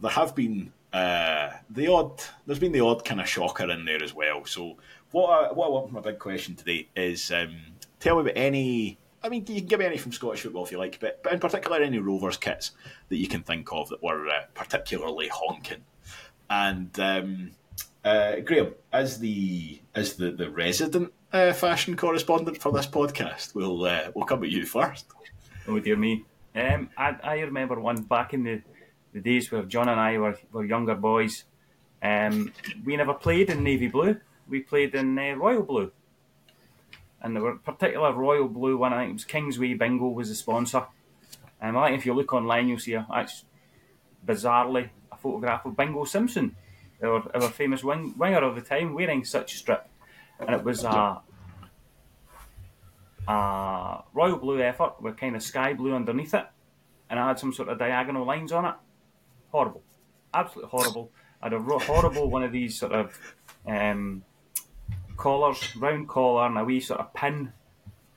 there have been uh, the odd there's been the odd kind of shocker in there as well. So What I, what I want from my big question today is um, tell me about any, I mean, you can give me any from Scottish football if you like, but, but in particular any Rovers kits that you can think of that were uh, particularly honking. And um, uh, Graeme, as the as the, the resident uh, fashion correspondent for this podcast, we'll uh, we'll come at you first. Oh dear me. Um, I, I remember one back in the, the days where John and I were, were younger boys. Um, we never played in navy blue. We played in uh, royal blue, and there were a particular royal blue one. I think it was Kingsway Bingo was the sponsor. And um, I think if you look online, you'll see a, that's bizarrely a photograph of Bingo Simpson, our, our famous wing, winger of the time, wearing such a strip. And it was a, a royal blue effort with kind of sky blue underneath it, and I had some sort of diagonal lines on it. Horrible, absolutely horrible. I had a ro- horrible one of these sort of. Um, collars, round collar, and a wee sort of pin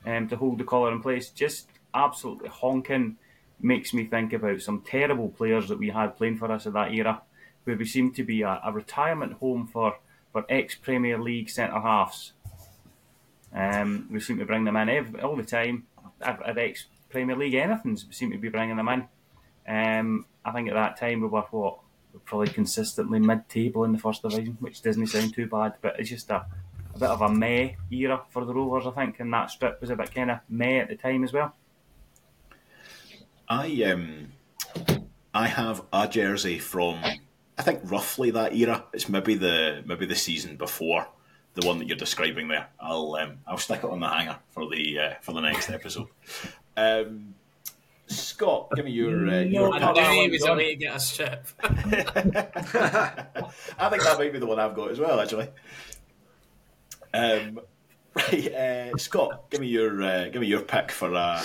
um, to hold the collar in place. Just absolutely honking. Makes me think about some terrible players that we had playing for us at that era, where we seemed to be a, a retirement home for, for ex-Premier League centre-halves. Um, we seem to bring them in every, all the time. At, at ex-Premier League anything, we seem to be bringing them in. Um, I think at that time we were, what, probably consistently mid-table in the first division, which doesn't sound too bad, but it's just a, a bit of a meh era for the Rovers, I think, and that strip was a bit kind of meh at the time as well. I um, I have a jersey from, I think, roughly that era. It's maybe the maybe the season before the one that you're describing there. I'll um, I'll stick it on the hanger for the uh, for the next episode. Um, Scott, give me your. Uh, your I knew he was away to get a strip. I think that might be the one I've got as well, actually. Um, right, uh, Scott, give me your uh, give me your pick for a,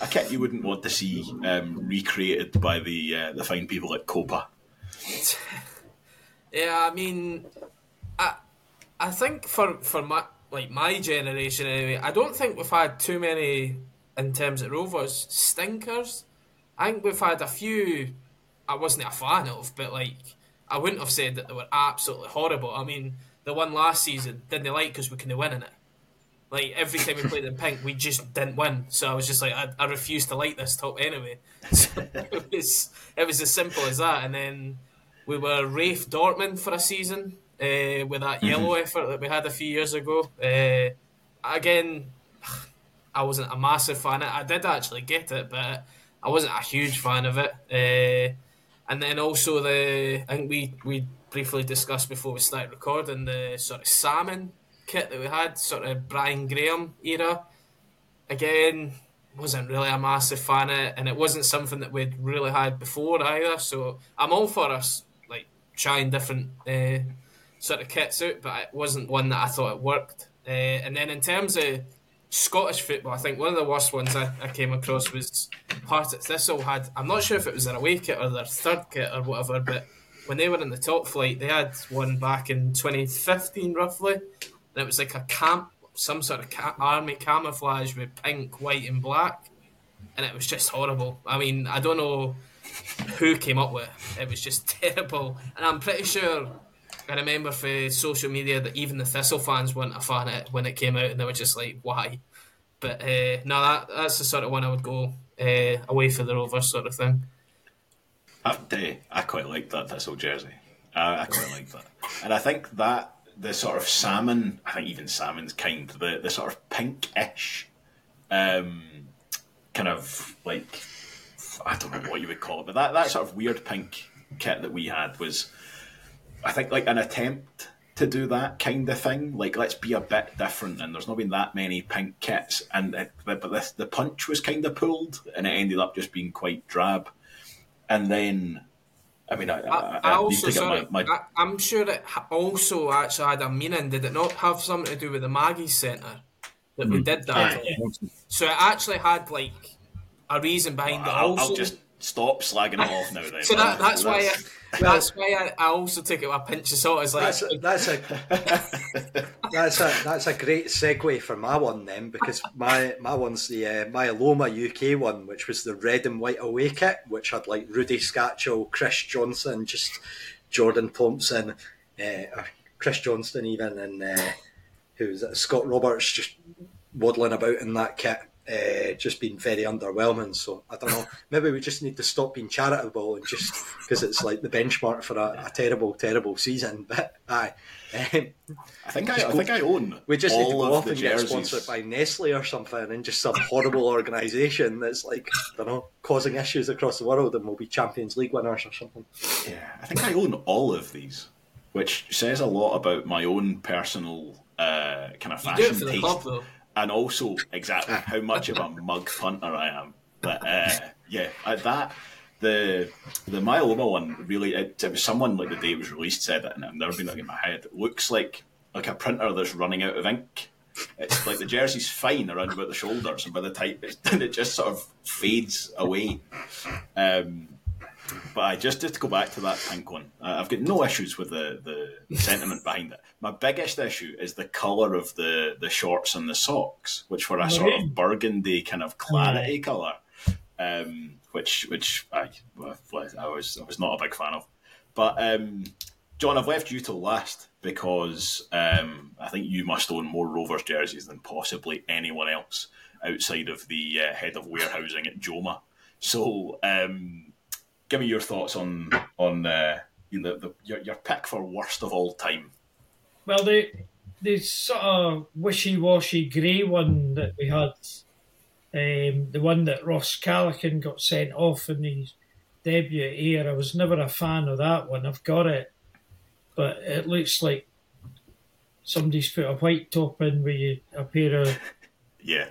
a kit you wouldn't want to see um, recreated by the uh, the fine people at Copa. Yeah, I mean, I I think for for my like my generation anyway, I don't think we've had too many. In terms of Rovers, stinkers. I think we've had a few I wasn't a fan of, but like I wouldn't have said that they were absolutely horrible. I mean, the one last season, didn't they like because we couldn't win in it? Like, every time we played in pink, we just didn't win. So I was just like, I, I refuse to like this top anyway. So it, was, it was as simple as that. And then we were Rafe Dortmund for a season uh, with that mm-hmm. yellow effort that we had a few years ago. Uh, again... I wasn't a massive fan of it. I did actually get it, but I wasn't a huge fan of it. Uh, and then also the, I think we, we briefly discussed before we started recording the sort of salmon kit that we had, sort of Brian Graham era. Again, wasn't really a massive fan of it, and it wasn't something that we'd really had before either. So I'm all for us like trying different uh, sort of kits out, but it wasn't one that I thought it worked. Uh, and then in terms of Scottish football, I think one of the worst ones I, I came across was Partick Thistle had, I'm not sure if it was their away kit or their third kit or whatever, but when they were in the top flight, they had one back in twenty fifteen roughly, and it was like a camp, some sort of ca- army camouflage with pink, white and black, and it was just horrible. I mean, I don't know who came up with it. It was just terrible, and I'm pretty sure I remember for social media that even the Thistle fans weren't a fan of it when it came out, and they were just like, why? But uh, no, that, that's the sort of one I would go uh, away for the Rovers sort of thing. That day, I quite liked that Thistle jersey. I, I quite liked that. And I think that the sort of salmon, I think even salmon's kind, the, the sort of pinkish um, kind of like, I don't know what you would call it, but that, that sort of weird pink kit that we had was, I think, like an attempt to do that kind of thing. Like, let's be a bit different, and there's not been that many pink kits. And it, but this, the punch was kind of pulled, and it ended up just being quite drab. And then, I mean, I, I, I, I also, need to get sorry, my, my... I, I'm sure it also actually had a meaning. Did it not have something to do with the Maggie's Centre that mm. we did that? Yeah. So it actually had like a reason behind well, it. I'll, also... I'll just stop slagging it off now. Then. So that, that's why. It, Well, that's why I, I also take it with a pinch of salt. It's like that's a that's a, that's a that's a great segue for my one then, because my my one's the uh, my Loma U K one, which was the red and white away kit, which had like Rudy Scatchell, Chris Johnson, just Jordan Thompson, uh, Chris Johnston even, and uh, who was it? Scott Roberts, just waddling about in that kit. Uh, just been very underwhelming, so I don't know, maybe we just need to stop being charitable and just, because it's like the benchmark for a, a terrible terrible season. But aye, um, I think I, I think I own we just all need to go off and jerseys. Get sponsored by Nestle or something, and just some horrible organisation that's like, I don't know, causing issues across the world, and we'll be Champions League winners or something. Yeah, I think I own all of these, which says a lot about my own personal uh, kind of fashion taste. You do it for the club though. And also, exactly, how much of a mug punter I am. But, uh, yeah, that, the the myeloma one, really, it, it was someone, like, the day it was released, said it, and I've never been looking in my head. It looks like like a printer that's running out of ink. It's like the jersey's fine around about the shoulders, and by the time it's done, it just sort of fades away. Um, but I just, just to go back to that pink one, uh, I've got no issues with the, the sentiment behind it. My biggest issue is the colour of the, the shorts and the socks, which were a sort of burgundy kind of clarity colour, um, which which I, I was I was not a big fan of. But um, John, I've left you to last because um, I think you must own more Rovers jerseys than possibly anyone else outside of the uh, head of warehousing at Joma. So. Um, Give me your thoughts on on uh, you know, the, your your pick for worst of all time. Well, the the sort of wishy-washy grey one that we had, um, the one that Ross Callaghan got sent off in his debut at Ayr, I was never a fan of that one. I've got it, but it looks like somebody's put a white top in with a pair of yeah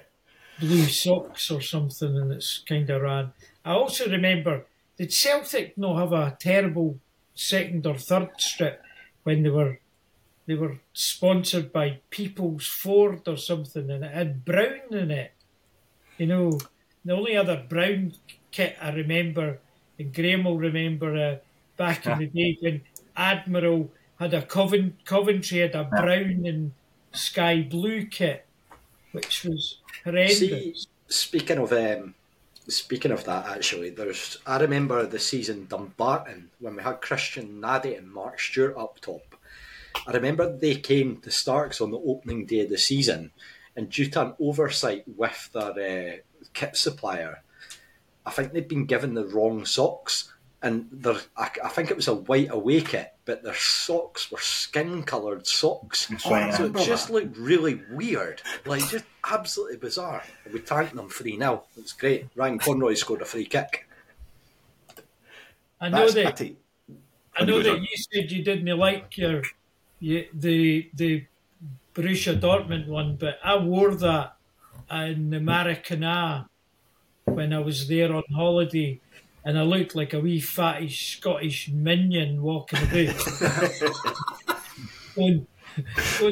blue socks or something, and it's kind of ran. I also remember. Did Celtic not have a terrible second or third strip when they were they were sponsored by People's Ford or something, and it had brown in it? You know, the only other brown kit I remember, and Graeme will remember uh, back in the day when Admiral had a Covent- Coventry had a brown and sky blue kit, which was horrendous. See, speaking of... Um... Speaking of that, actually, there's. I remember the season Dumbarton when we had Christian Nadi and Mark Stewart up top. I remember they came to Starks on the opening day of the season, and due to an oversight with their uh, kit supplier, I think they'd been given the wrong socks. And their, I, I think it was a white away kit, but their socks were skin-coloured socks. So it just looked really weird. Like, just absolutely bizarre. We tanked them three nil. It was great. Ryan Conroy scored a free kick. I know That's that, I know that you said you didn't like your, your the the Borussia Dortmund one, but I wore that in the Maracanã when I was there on holiday. And I looked like a wee fattish Scottish minion walking about. Going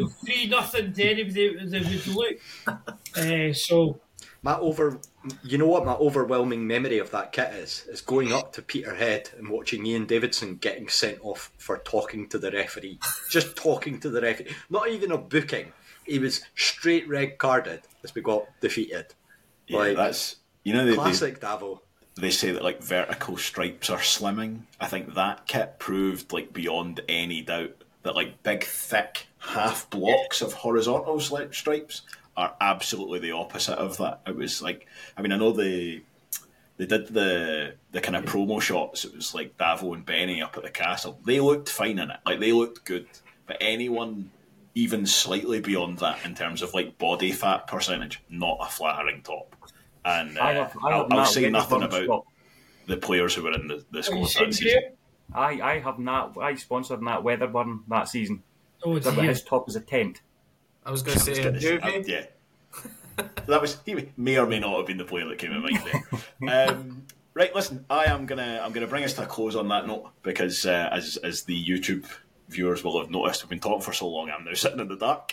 three nothing to anybody that would look. Uh, so my over, you know what my overwhelming memory of that kit is? Is going up to Peterhead and watching Ian Davidson getting sent off for talking to the referee. Just talking to the referee. Not even a booking. He was straight red carded as we got defeated. Yeah, like, that's, you know, they, classic they, Davo. They say that like vertical stripes are slimming. I think that kit proved like beyond any doubt that like big thick half blocks of horizontal stripes are absolutely the opposite of that. It was like, I mean, I know they they did the the kind of promo shots. It was like Davo and Benny up at the castle. They looked fine in it. Like they looked good. But anyone even slightly beyond that in terms of like body fat percentage, not a flattering top. And uh, I have, I have I'll, I'll say nothing about spot. the players who were in the, the squad that season. I, I have not. I sponsored Nat Weatherburn that season. Oh, but his top is a tent. I was going to say, gonna say uh, yeah. That was he may or may not have been the player that came in mind there. Um, right, listen, I am gonna I'm gonna bring us to a close on that note because uh, as as the YouTube viewers will have noticed, we've been talking for so long. I'm now sitting in the dark.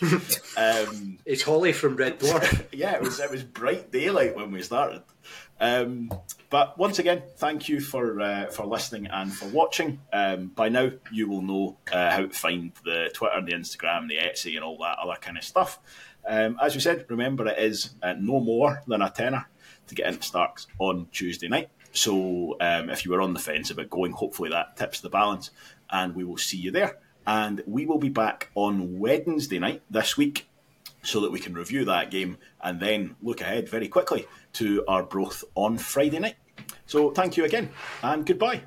Um, it's Holly from Red Dwarf. Yeah, it was it was bright daylight when we started. Um, but once again, thank you for uh, for listening and for watching. Um, by now, you will know uh, how to find the Twitter and the Instagram, the Etsy, and all that other kind of stuff. Um, as we said, remember it is uh, no more than a tenner to get into Starks on Tuesday night. So um, if you were on the fence about going, hopefully that tips the balance, and we will see you there. And we will be back on Wednesday night this week, so that we can review that game and then look ahead very quickly to our broth on Friday night. So thank you again, and goodbye.